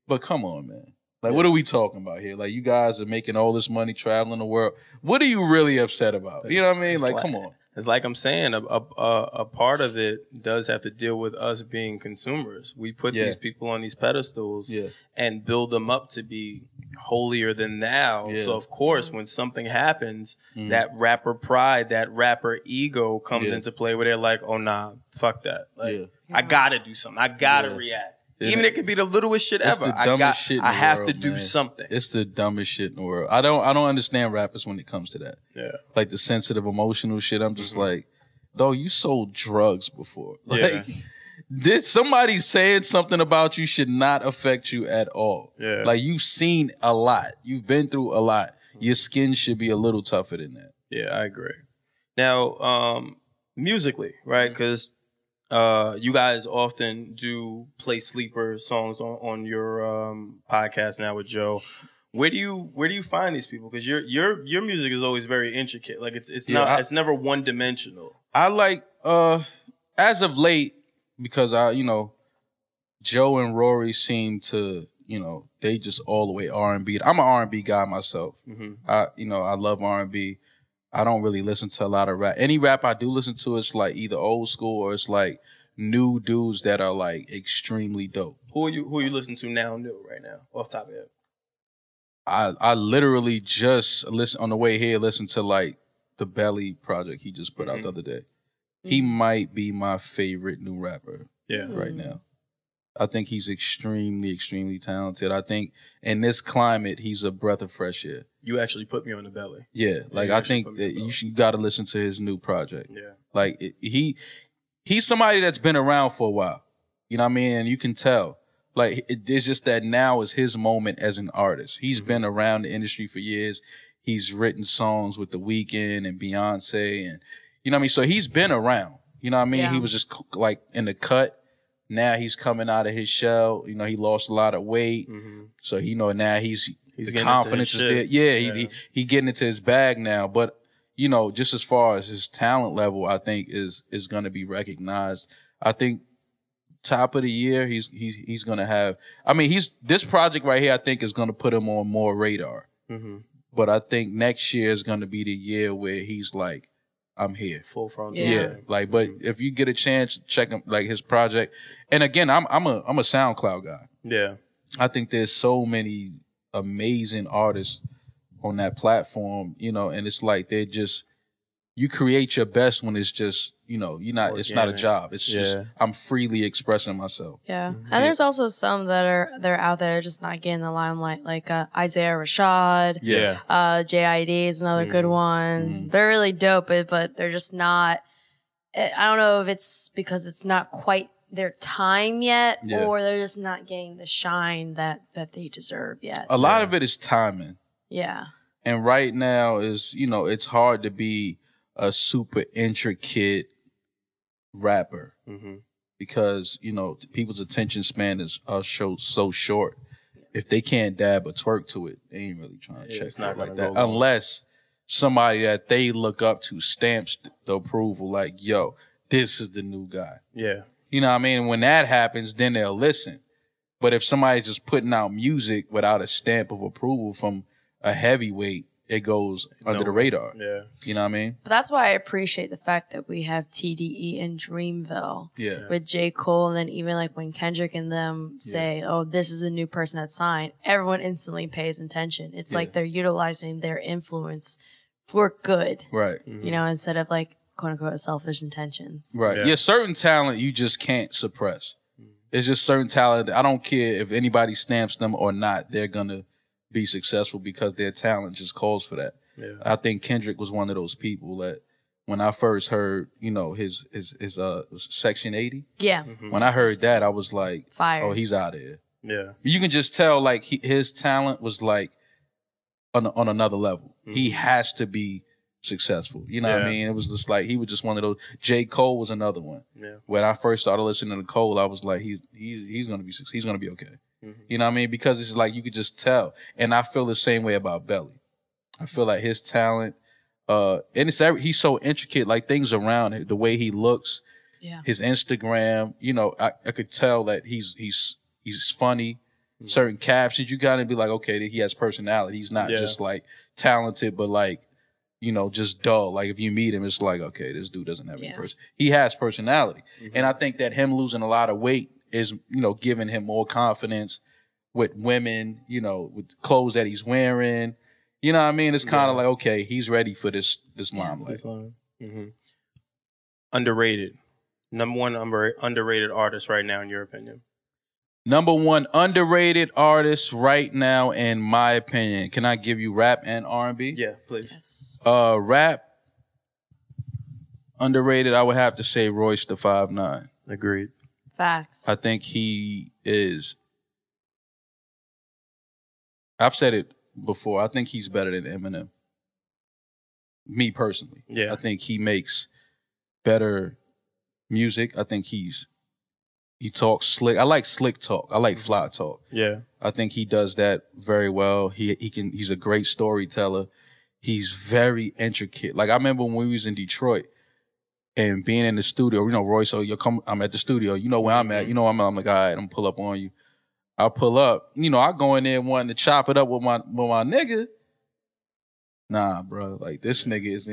But come on, man. Like, what are we talking about here? Like, you guys are making all this money traveling the world. What are you really upset about? You know what I mean? Like, come on. It's like I'm saying, a part of it does have to deal with us being consumers. We put these people on these pedestals and build them up to be holier than thou. Yeah. So, of course, when something happens, that rapper pride, that rapper ego comes into play where they're like, oh, nah, fuck that. Like, I got to do something. I got to react. Even it could be the littlest shit ever. I have to do something. It's the dumbest shit in the world. I don't understand rappers when it comes to that. Yeah. Like the sensitive, emotional shit. I'm just like, dog, you sold drugs before. Like this somebody saying something about you should not affect you at all. Yeah. Like you've seen a lot. You've been through a lot. Your skin should be a little tougher than that. Yeah, I agree. Now, musically, right? Because you guys often do play sleeper songs on your podcast now with Joe. Where do you find these people? Because your music is always very intricate. Like it's never one dimensional. I like as of late because Joe and Rory seem to they just all the way R&B. I'm an R&B guy myself. Mm-hmm. I love R&B. I don't really listen to a lot of rap. Any rap I do listen to, it's like either old school or it's like new dudes that are like extremely dope. Who are you listening to now, new right now, off top of your head? I literally just listened to like the Belly project he just put out the other day. He might be my favorite new rapper right now. I think he's extremely, extremely talented. I think in this climate, he's a breath of fresh air. You actually put me on the Belly. Yeah, like I think that you got to listen to his new project. Yeah, like he's somebody that's been around for a while. You know what I mean? And you can tell. Like it's just that now is his moment as an artist. He's been around the industry for years. He's written songs with The Weeknd and Beyonce, and you know what I mean. So he's been around. You know what I mean? Yeah. He was just like in the cut. Now he's coming out of his shell. You know, he lost a lot of weight. So, you know, now he's the confidence is there. Yeah, he getting into his bag now. But, you know, just as far as his talent level, I think is going to be recognized. I think top of the year, he's going to have, I mean, this project right here, I think is going to put him on more radar. But I think next year is going to be the year where he's like, I'm here. Full front. Yeah. Like, but if you get a chance, check him, like his project. And again, I'm a SoundCloud guy. Yeah. I think there's so many amazing artists on that platform, you know, and it's like they're just, you create your best when it's just, you know, you're not, it's not a job. It's just, I'm freely expressing myself. Yeah. And there's also some that are, they're out there just not getting the limelight, like Isaiah Rashad. Yeah. JID is another good one. They're really dope, but they're just not, I don't know if it's because it's not quite their time yet or they're just not getting the shine that they deserve yet. A lot of it is timing. Yeah. And right now is, you know, it's hard to be a super intricate rapper because, you know, people's attention span is so short. If they can't dab or twerk to it, they ain't really trying to check it's not like that. Unless somebody that they look up to stamps the approval like, yo, this is the new guy. Yeah. You know what I mean? When that happens, then they'll listen. But if somebody's just putting out music without a stamp of approval from a heavyweight, it goes under the radar. Yeah. You know what I mean? But that's why I appreciate the fact that we have TDE and Dreamville with J. Cole. And then even like when Kendrick and them say, oh, this is a new person that signed, everyone instantly pays attention. It's like they're utilizing their influence for good. Right. You know, instead of like, quote unquote, selfish intentions. Right. Yeah. Certain talent you just can't suppress. It's just certain talent. I don't care if anybody stamps them or not. They're going to be successful because their talent just calls for that. Yeah. I think Kendrick was one of those people that when I first heard, you know, his Section 80. Yeah. When I heard that, I was like, fire. Oh, he's out of here. Yeah. You can just tell like his talent was like on another level. He has to be successful. You know what I mean? It was just like, he was just one of those. J. Cole was another one. Yeah. When I first started listening to Cole, I was like, he's going to be okay. You know what I mean? Because it's like you could just tell. And I feel the same way about Belly. I feel like his talent, and he's so intricate, like things around him, the way he looks, his Instagram, you know, I could tell that he's funny. Mm-hmm. Certain captions, you gotta be like, okay, he has personality. He's not just like talented, but like, you know, just dull. Like if you meet him, it's like, okay, this dude doesn't have any person. He has personality. Mm-hmm. And I think that him losing a lot of weight is, you know, giving him more confidence with women, you know, with clothes that he's wearing. You know what I mean? It's kind of like, okay, he's ready for this limelight. Underrated. Number one underrated artist right now, in your opinion? Number one underrated artist right now, in my opinion. Can I give you rap and R&B? Yeah, please. Yes. Rap, underrated, I would have to say Royce da 5'9". Agreed. Facts. I think he is. I've said it before. I think he's better than Eminem. Me personally. Yeah. I think he makes better music. I think he talks slick. I like slick talk. I like fly talk. Yeah. I think he does that very well. He's a great storyteller. He's very intricate. Like I remember when we was in Detroit. And being in the studio, you know, Royce, I'm at the studio. You know where I'm at. You know, I'm like, all right, I'm going to pull up on you. I pull up. You know, I go in there wanting to chop it up with my nigga. Nah, bro. Like, this nigga is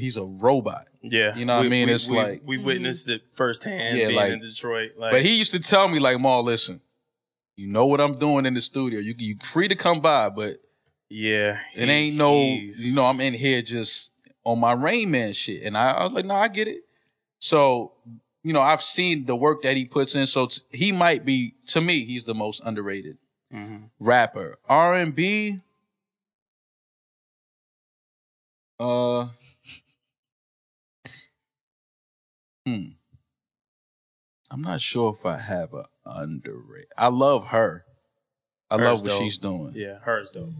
he's a robot. Yeah. You know what I mean? We witnessed it firsthand being in Detroit. Like, but he used to tell me, like, Mal, listen, you know what I'm doing in the studio. You free to come by, but it ain't no, you know, I'm in here just on my Rain Man shit. And I was like, no, I get it. So, you know, I've seen the work that he puts in. So he might be, to me, he's the most underrated rapper. R&B. I'm not sure if I have a underrated. I love her. I love what she's doing. Yeah, hers dope.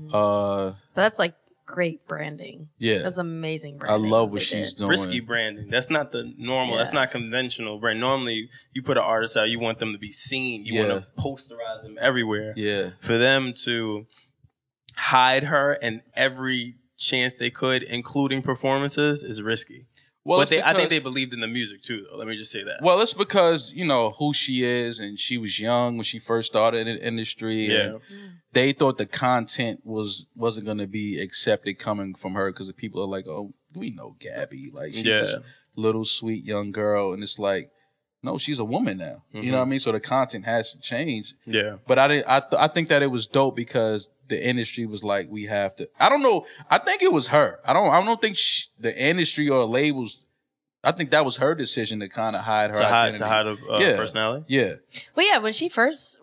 That's like great branding. Yeah. That's amazing branding. I love what she's doing. Risky branding. That's not the normal. Yeah. That's not conventional brand. Normally, you put an artist out, you want them to be seen. You want to posterize them everywhere. Yeah. For them to hide her in every chance they could, including performances, is risky. Well, but I think they believed in the music, too, though. Let me just say that. Well, it's because, you know, who she is, and she was young when she first started in the industry. Yeah. And they thought the content wasn't going to be accepted coming from her because the people are like, oh, we know Gabby. Like, she's just a little, sweet, young girl. And it's like, no, she's a woman now. Mm-hmm. You know what I mean? So the content has to change. Yeah. But I think that it was dope because the industry was like, we have to. I don't know. I think it was her. I don't think the industry or labels. I think that was her decision to kind of hide her identity. To hide her personality. Yeah. Well, yeah. When she first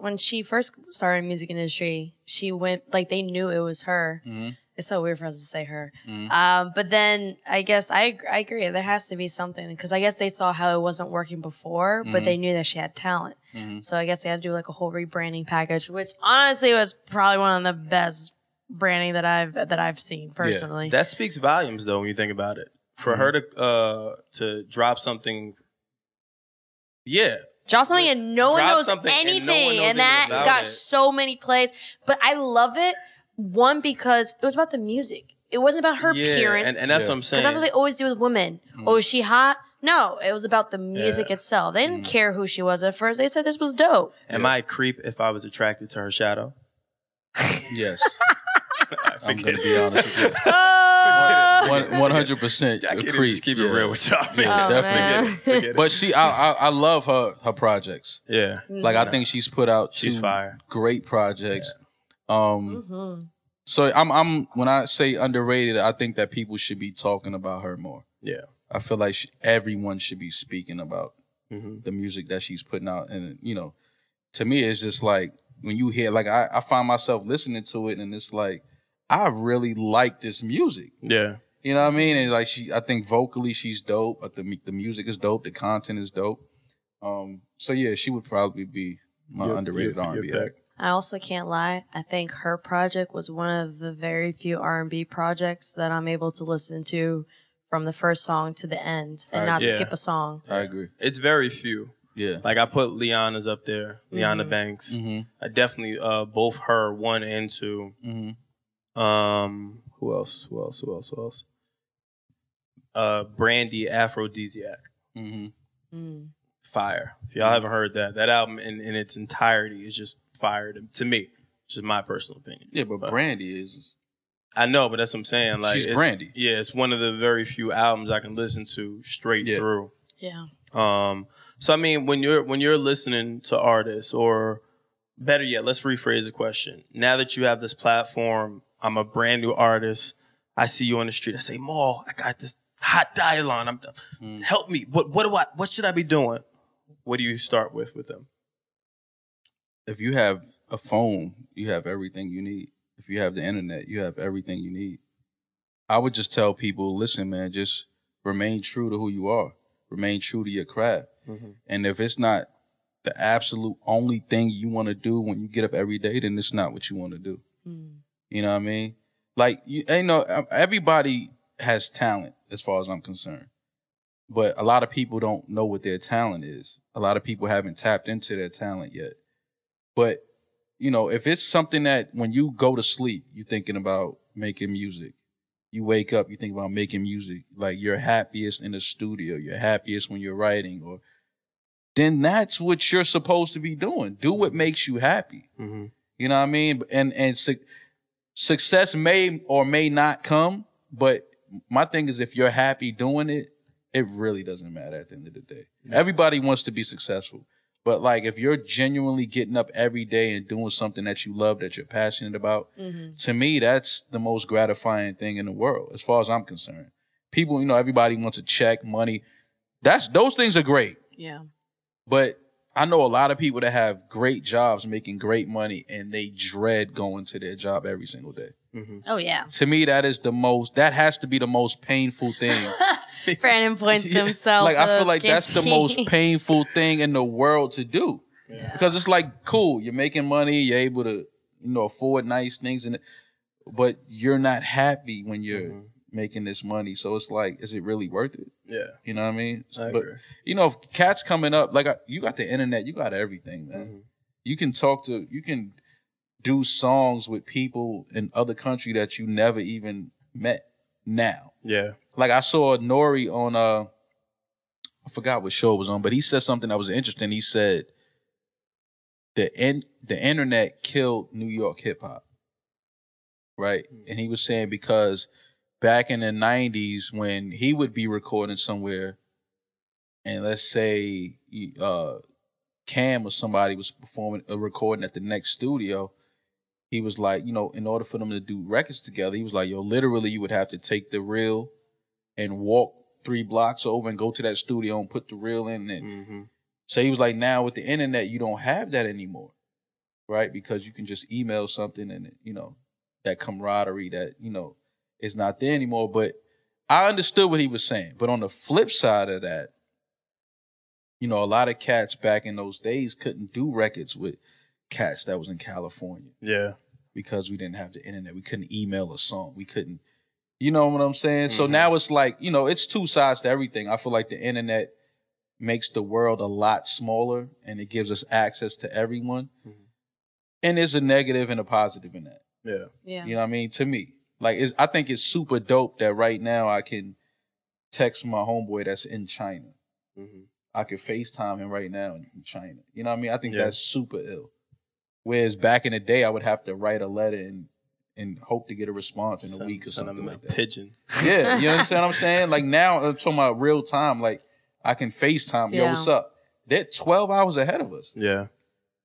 started music industry, she went like they knew it was her. Mm-hmm. It's so weird for us to say her. Mm-hmm. But then I guess I agree. There has to be something because I guess they saw how it wasn't working before, but they knew that she had talent. Mm-hmm. So I guess they had to do like a whole rebranding package, which honestly was probably one of the best branding that I've seen personally. Yeah. That speaks volumes though when you think about it. For her to drop something, drop something and no one knows anything, and that got so many plays. But I love it. One, because it was about the music. It wasn't about her appearance. And that's what I'm saying. Because that's what they always do with women. Mm. Oh, is she hot? No, it was about the music itself. They didn't care who she was at first. They said this was dope. Am I a creep if I was attracted to her shadow? Yes. I'm going to be honest with you. 100% I can't just keep it real with y'all. Yeah, definitely. Forget it. But I love her projects. Yeah. Like, I think she's put out two great projects. Yeah. So I'm when I say underrated, I think that people should be talking about her more. Yeah. I feel like everyone should be speaking about the music that she's putting out. And, you know, to me, it's just like when you hear, like, I find myself listening to it and it's like, I really like this music. Yeah. You know what I mean? And like, I think vocally she's dope. I think the music is dope. The content is dope. So yeah, she would probably be my underrated R&B act. I also can't lie. I think her project was one of the very few R&B projects that I'm able to listen to from the first song to the end and not skip a song. I agree. It's very few. Yeah. Like I put Leanna's up there, Leanna Banks. Mm-hmm. I definitely both her 1 and 2. Mm-hmm. Who else? Brandy, Aphrodisiac. Mm-hmm. Mm. Fire. If y'all haven't heard that album in its entirety is just fire to me, which is my personal opinion. Yeah, but Brandy is. I know, but that's what I'm saying. Like, she's Brandy. Yeah, it's one of the very few albums I can listen to straight through. Yeah. So I mean, when you're listening to artists, or better yet, let's rephrase the question. Now that you have this platform, I'm a brand new artist. I see you on the street. I say, Mal, I got this hot dialogue. I'm done. Help me. What should I be doing? What do you start with them? If you have a phone, you have everything you need. If you have the internet, you have everything you need. I would just tell people, listen, man, just remain true to who you are. Remain true to your craft. Mm-hmm. And if it's not the absolute only thing you want to do when you get up every day, then it's not what you want to do. Mm. You know what I mean? Like, you know, everybody has talent as far as I'm concerned. But a lot of people don't know what their talent is. A lot of people haven't tapped into their talent yet. But, you know, if it's something that when you go to sleep, you're thinking about making music. You wake up, you think about making music. Like, you're happiest in the studio. You're happiest when you're writing. Then that's what you're supposed to be doing. Do what makes you happy. Mm-hmm. You know what I mean? And success may or may not come. But my thing is, if you're happy doing it, it really doesn't matter at the end of the day. Mm-hmm. Everybody wants to be successful. But, like, if you're genuinely getting up every day and doing something that you love, that you're passionate about, to me, that's the most gratifying thing in the world, as far as I'm concerned. people, you know, everybody wants a check, money. Those things are great. Yeah. But I know a lot of people that have great jobs making great money and they dread going to their job every single day. Mm-hmm. Oh, yeah. To me, that has to be the most painful thing. Brandon points to himself. Like, I feel like that's the most painful thing in the world to do. Yeah. Because it's like, cool, you're making money, you're able to, you know, afford nice things, and but you're not happy when you're mm-hmm. making this money. So it's like, is it really worth it? Yeah. You know what I mean? I agree. You know, if cats coming up, like, you got the internet, you got everything, man. Mm-hmm. You can do songs with people in other country that you never even met now. Yeah. Like I saw Nori on, I forgot what show it was on, but he said something that was interesting. He said, the internet killed New York hip hop. Right? Mm-hmm. And he was saying because back in the 90s when he would be recording somewhere and let's say Cam or somebody was performing a recording at the next studio, he was like, you know, in order for them to do records together, he was like, yo, literally you would have to take the reel and walk 3 blocks over and go to that studio and put the reel in. And mm-hmm. So he was like, now with the internet, you don't have that anymore, right? Because you can just email something and, you know, that camaraderie that, you know, is not there anymore. But I understood what he was saying. But on the flip side of that, you know, a lot of cats back in those days couldn't do records with cats that was in California. Yeah. Because we didn't have the internet. We couldn't email a song. We couldn't, you know what I'm saying? Mm-hmm. So now it's like, you know, it's 2 sides to everything. I feel like the internet makes the world a lot smaller and it gives us access to everyone. Mm-hmm. And there's a negative and a positive in that. Yeah. Yeah. You know what I mean? To me, like, I think it's super dope that right now I can text my homeboy that's in China. Mm-hmm. I could FaceTime him right now in China. You know what I mean? I think that's super ill. Whereas back in the day, I would have to write a letter and hope to get a response in a week or something like that. Pigeon. Yeah, you understand what I'm saying? Like now, I'm talking about real time. Like I can FaceTime. Yeah. Yo, what's up? They're 12 hours ahead of us. Yeah.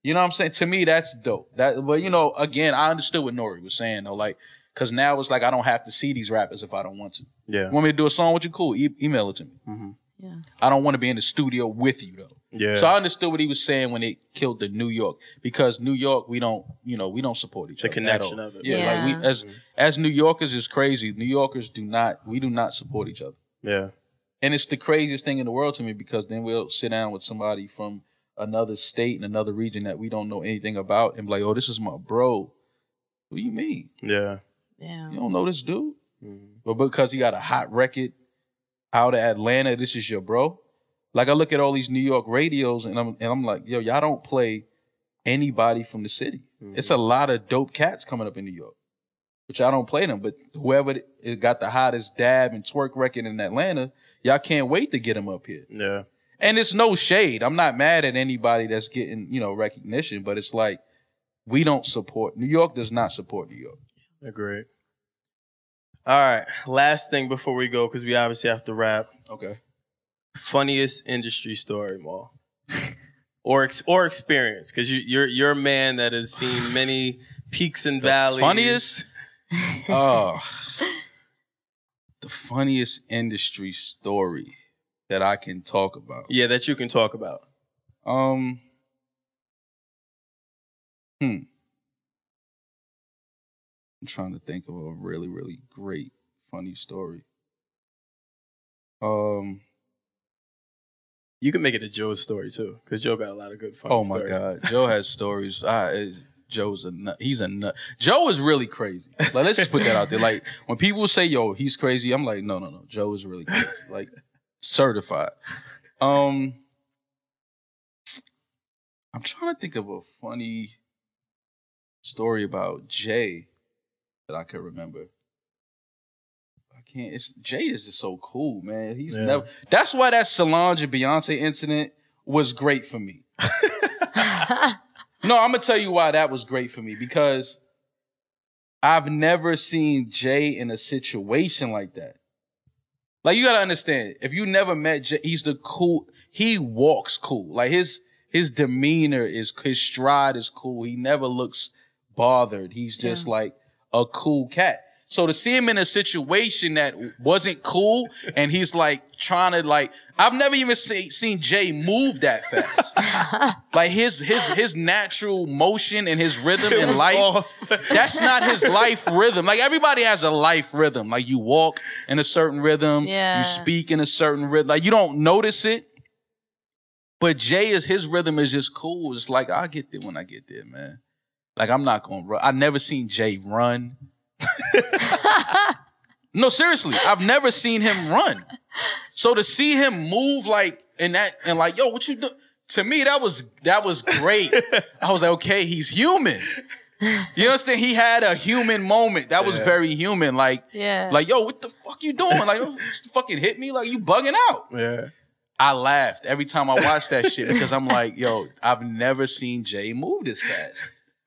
You know what I'm saying? To me, that's dope. But you know, again, I understood what Nori was saying though. Like, cause now it's like I don't have to see these rappers if I don't want to. Yeah. You want me to do a song with you? Cool. Email it to me. Mm-hmm. Yeah. I don't want to be in the studio with you though. Yeah. So I understood what he was saying when it killed the New York, because New York we don't support each other. The connection of it. Yeah. Like we as New Yorkers is crazy. New Yorkers do not support each other. Yeah. And it's the craziest thing in the world to me because then we'll sit down with somebody from another state and another region that we don't know anything about and be like, oh, this is my bro. What do you mean? Yeah. Yeah. You don't know this dude? Mm. But because he got a hot record out of Atlanta, this is your bro. Like I look at all these New York radios and I'm like, yo, y'all don't play anybody from the city. Mm-hmm. It's a lot of dope cats coming up in New York, which I don't play them. But whoever got the hottest dab and twerk record in Atlanta, y'all can't wait to get them up here. Yeah. And it's no shade. I'm not mad at anybody that's getting, you know, recognition, but it's like we don't support. New York does not support New York. Agreed. All right, last thing before we go, because we obviously have to wrap. Okay. Funniest industry story, Mal, or experience, because you're a man that has seen many peaks and valleys. Funniest. Oh, the funniest industry story that I can talk about. Yeah, that you can talk about. I'm trying to think of a really, really great, funny story. You can make it a Joe story, too, because Joe got a lot of good funny stories. Oh, my God. Joe has stories. Joe's a nut. He's a nut. Joe is really crazy. Like, let's just put that out there. Like, when people say, yo, he's crazy, I'm like, no. Joe is really crazy. Like, certified. I'm trying to think of a funny story about Jay that I could remember. I can't. Jay is just so cool, man. He's never. That's why that Solange and Beyonce incident was great for me. No, I'm gonna tell you why that was great for me, because I've never seen Jay in a situation like that. Like, you gotta understand, if you never met Jay, he's the cool. He walks cool. Like his demeanor is, his stride is cool. He never looks bothered. He's just like a cool cat. So to see him in a situation that wasn't cool, and he's like trying to like, I've never even seen Jay move that fast. Like his natural motion and his rhythm in life, that's not his life rhythm. Like everybody has a life rhythm. Like you walk in a certain rhythm, you speak in a certain rhythm. Like you don't notice it. But Jay is, his rhythm is just cool. It's like, I'll get there when I get there, man. Like, I'm not going to run. I've never seen Jay run. No, seriously. I've never seen him run. So to see him move like in that and like, yo, what you do? To me, that was great. I was like, okay, he's human. You understand? He had a human moment. That was very human. Like, like, yo, what the fuck you doing? Like, yo, just fucking hit me? Like, you bugging out. Yeah. I laughed every time I watched that shit because I'm like, yo, I've never seen Jay move this fast.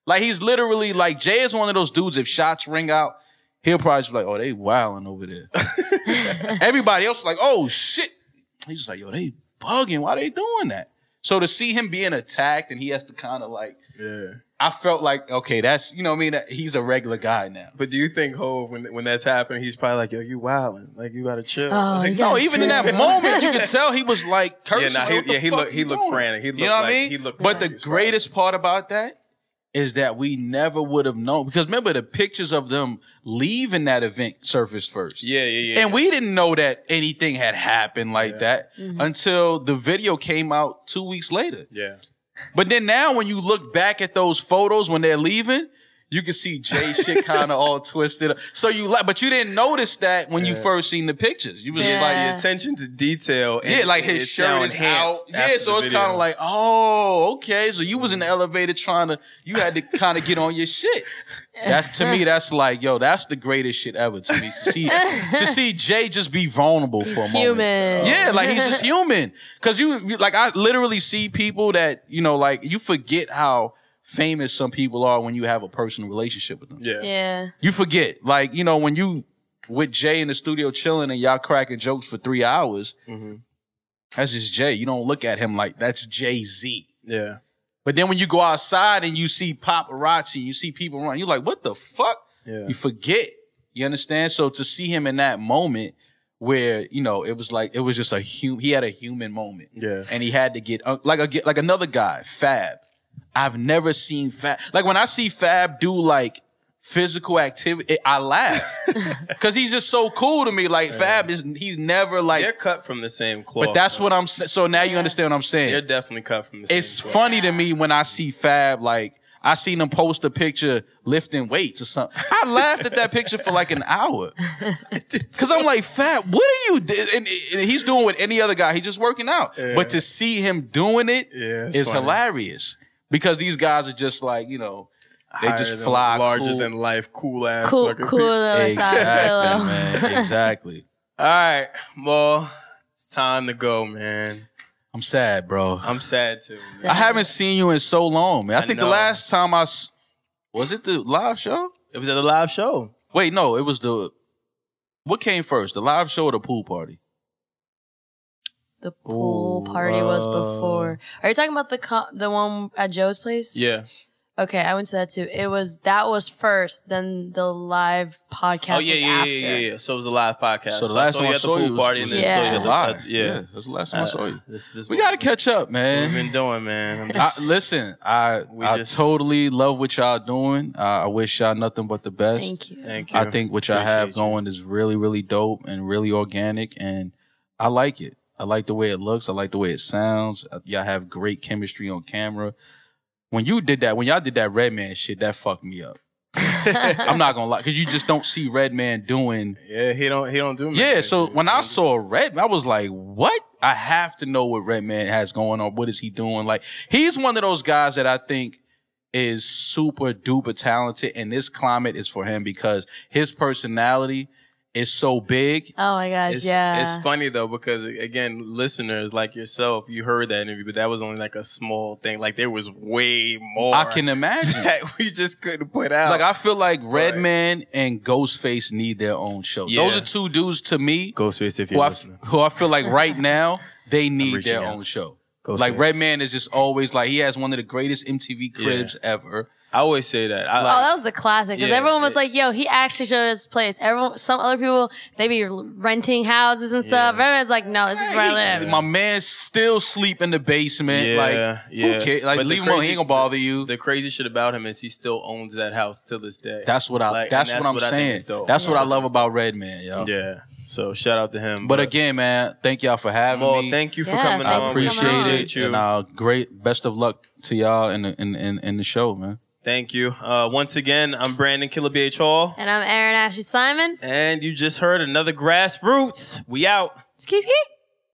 Like, he's literally, like, Jay is one of those dudes, if shots ring out, he'll probably just be like, oh, they wilding over there. Everybody else is like, oh, shit. He's just like, yo, they bugging. Why they doing that? So to see him being attacked and he has to kind of, like, I felt like, okay, that's, you know what I mean? He's a regular guy now. But do you think, Hov, when that's happened, he's probably like, yo, you wildin'. Like, you gotta chill. Oh, like, no, even chill. In that moment, you could tell he was like cursing. Yeah, nah, he looked frantic. He looked, you know what I mean? He looked but frantic. The greatest part about that is that we never would have known. Because remember, the pictures of them leaving that event surfaced first. Yeah. And we didn't know that anything had happened like that until the video came out 2 weeks later. Yeah. But then now when you look back at those photos when they're leaving, you can see Jay shit kind of all twisted up. So you like, but you didn't notice that when you first seen the pictures. You was just like, your attention to detail. And like his shirt is out. Yeah, so it's kind of like, oh, okay. So you was in the elevator you had to kind of get on your shit. That's, to me, that's like, yo, that's the greatest shit ever to me. To see Jay just be vulnerable for a moment. Human. Yeah, like he's just human. Cause you, like, I literally see people that, you know, like you forget how famous some people are when you have a personal relationship with them. Yeah. You forget. Like, you know, when you with Jay in the studio chilling and y'all cracking jokes for 3 hours, that's just Jay. You don't look at him like that's Jay Z. Yeah. But then when you go outside and you see paparazzi, you see people run, you're like, what the fuck? Yeah. You forget. You understand? So to see him in that moment where, you know, it was like, it was just he had a human moment. Yeah. And he had to get, like another guy, Fab. I've never seen Fab. Like, when I see Fab do, like, physical activity, I laugh. Because he's just so cool to me. Like, Fab, he's never, like... They're cut from the same cloth. But that's what I'm saying. So now you understand what I'm saying. They're definitely cut from the same cloth. It's funny to me when I see Fab, like... I seen him post a picture lifting weights or something. I laughed at that picture for like an hour. Because I'm like, Fab, what are you doing? And he's doing what any other guy. He's just working out. Yeah. But to see him doing it is funny. Hilarious. Because these guys are just like, you know, they just fly larger than life, cool ass. Cool little side pillow. Exactly. All right, well, it's time to go, man. I'm sad, bro. I'm sad too. Man. I haven't seen you in so long, man. I think the last time was it the live show? It was at the live show. Wait, no, it was what came first, the live show or the pool party? The pool party was before. Are you talking about the one at Joe's place? Yeah. Okay, I went to that too. That was first, then the live podcast was after. Yeah. So it was a live podcast. So the last time I saw you at the pool party and then live. Yeah, that was the last time I saw you. This we got to catch up, man. What we've been doing, man. I totally love what y'all doing. I wish y'all nothing but the best. Thank you. I think what y'all have going is really, really dope and really organic, and I like it. I like the way it looks. I like the way it sounds. Y'all have great chemistry on camera. When y'all did that Redman shit, that fucked me up. I'm not gonna lie, because you just don't see Redman doing. Yeah, he don't do. Yeah, so when I saw Redman, I was like, what? I have to know what Redman has going on. What is he doing? Like, he's one of those guys that I think is super duper talented, and this climate is for him because his personality. It's so big. Oh my gosh, It's funny though, because again, listeners like yourself, you heard that interview, but that was only like a small thing. Like there was way more. I can imagine. That we just couldn't put out. Like I feel like Redman and Ghostface need their own show. Yeah. Those are two dudes to me. Ghostface, if you're listening. Who I feel like right now, they need their own show. Ghostface. Like Redman is just always like, he has one of the greatest MTV cribs ever. I always say that. That was the classic because everyone was like, yo, he actually showed us his place. Everyone, some other people, they be renting houses and stuff. Everyone's like, no, this is where I live. My man still sleep in the basement. Okay, like, but leave him alone. He ain't gonna bother you. The crazy shit about him is he still owns that house till this day. That's what I'm saying. That's what I love about Redman, yo. Yeah. So shout out to him. But again, man, thank y'all for having me. Thank you for coming on. I appreciate you. And great, best of luck to y'all in the show, man. Thank you. Once again, I'm Brandon Killabh Hall. And I'm Erin Ashley Simon. And you just heard another Grassroots. We out. Ski, ski.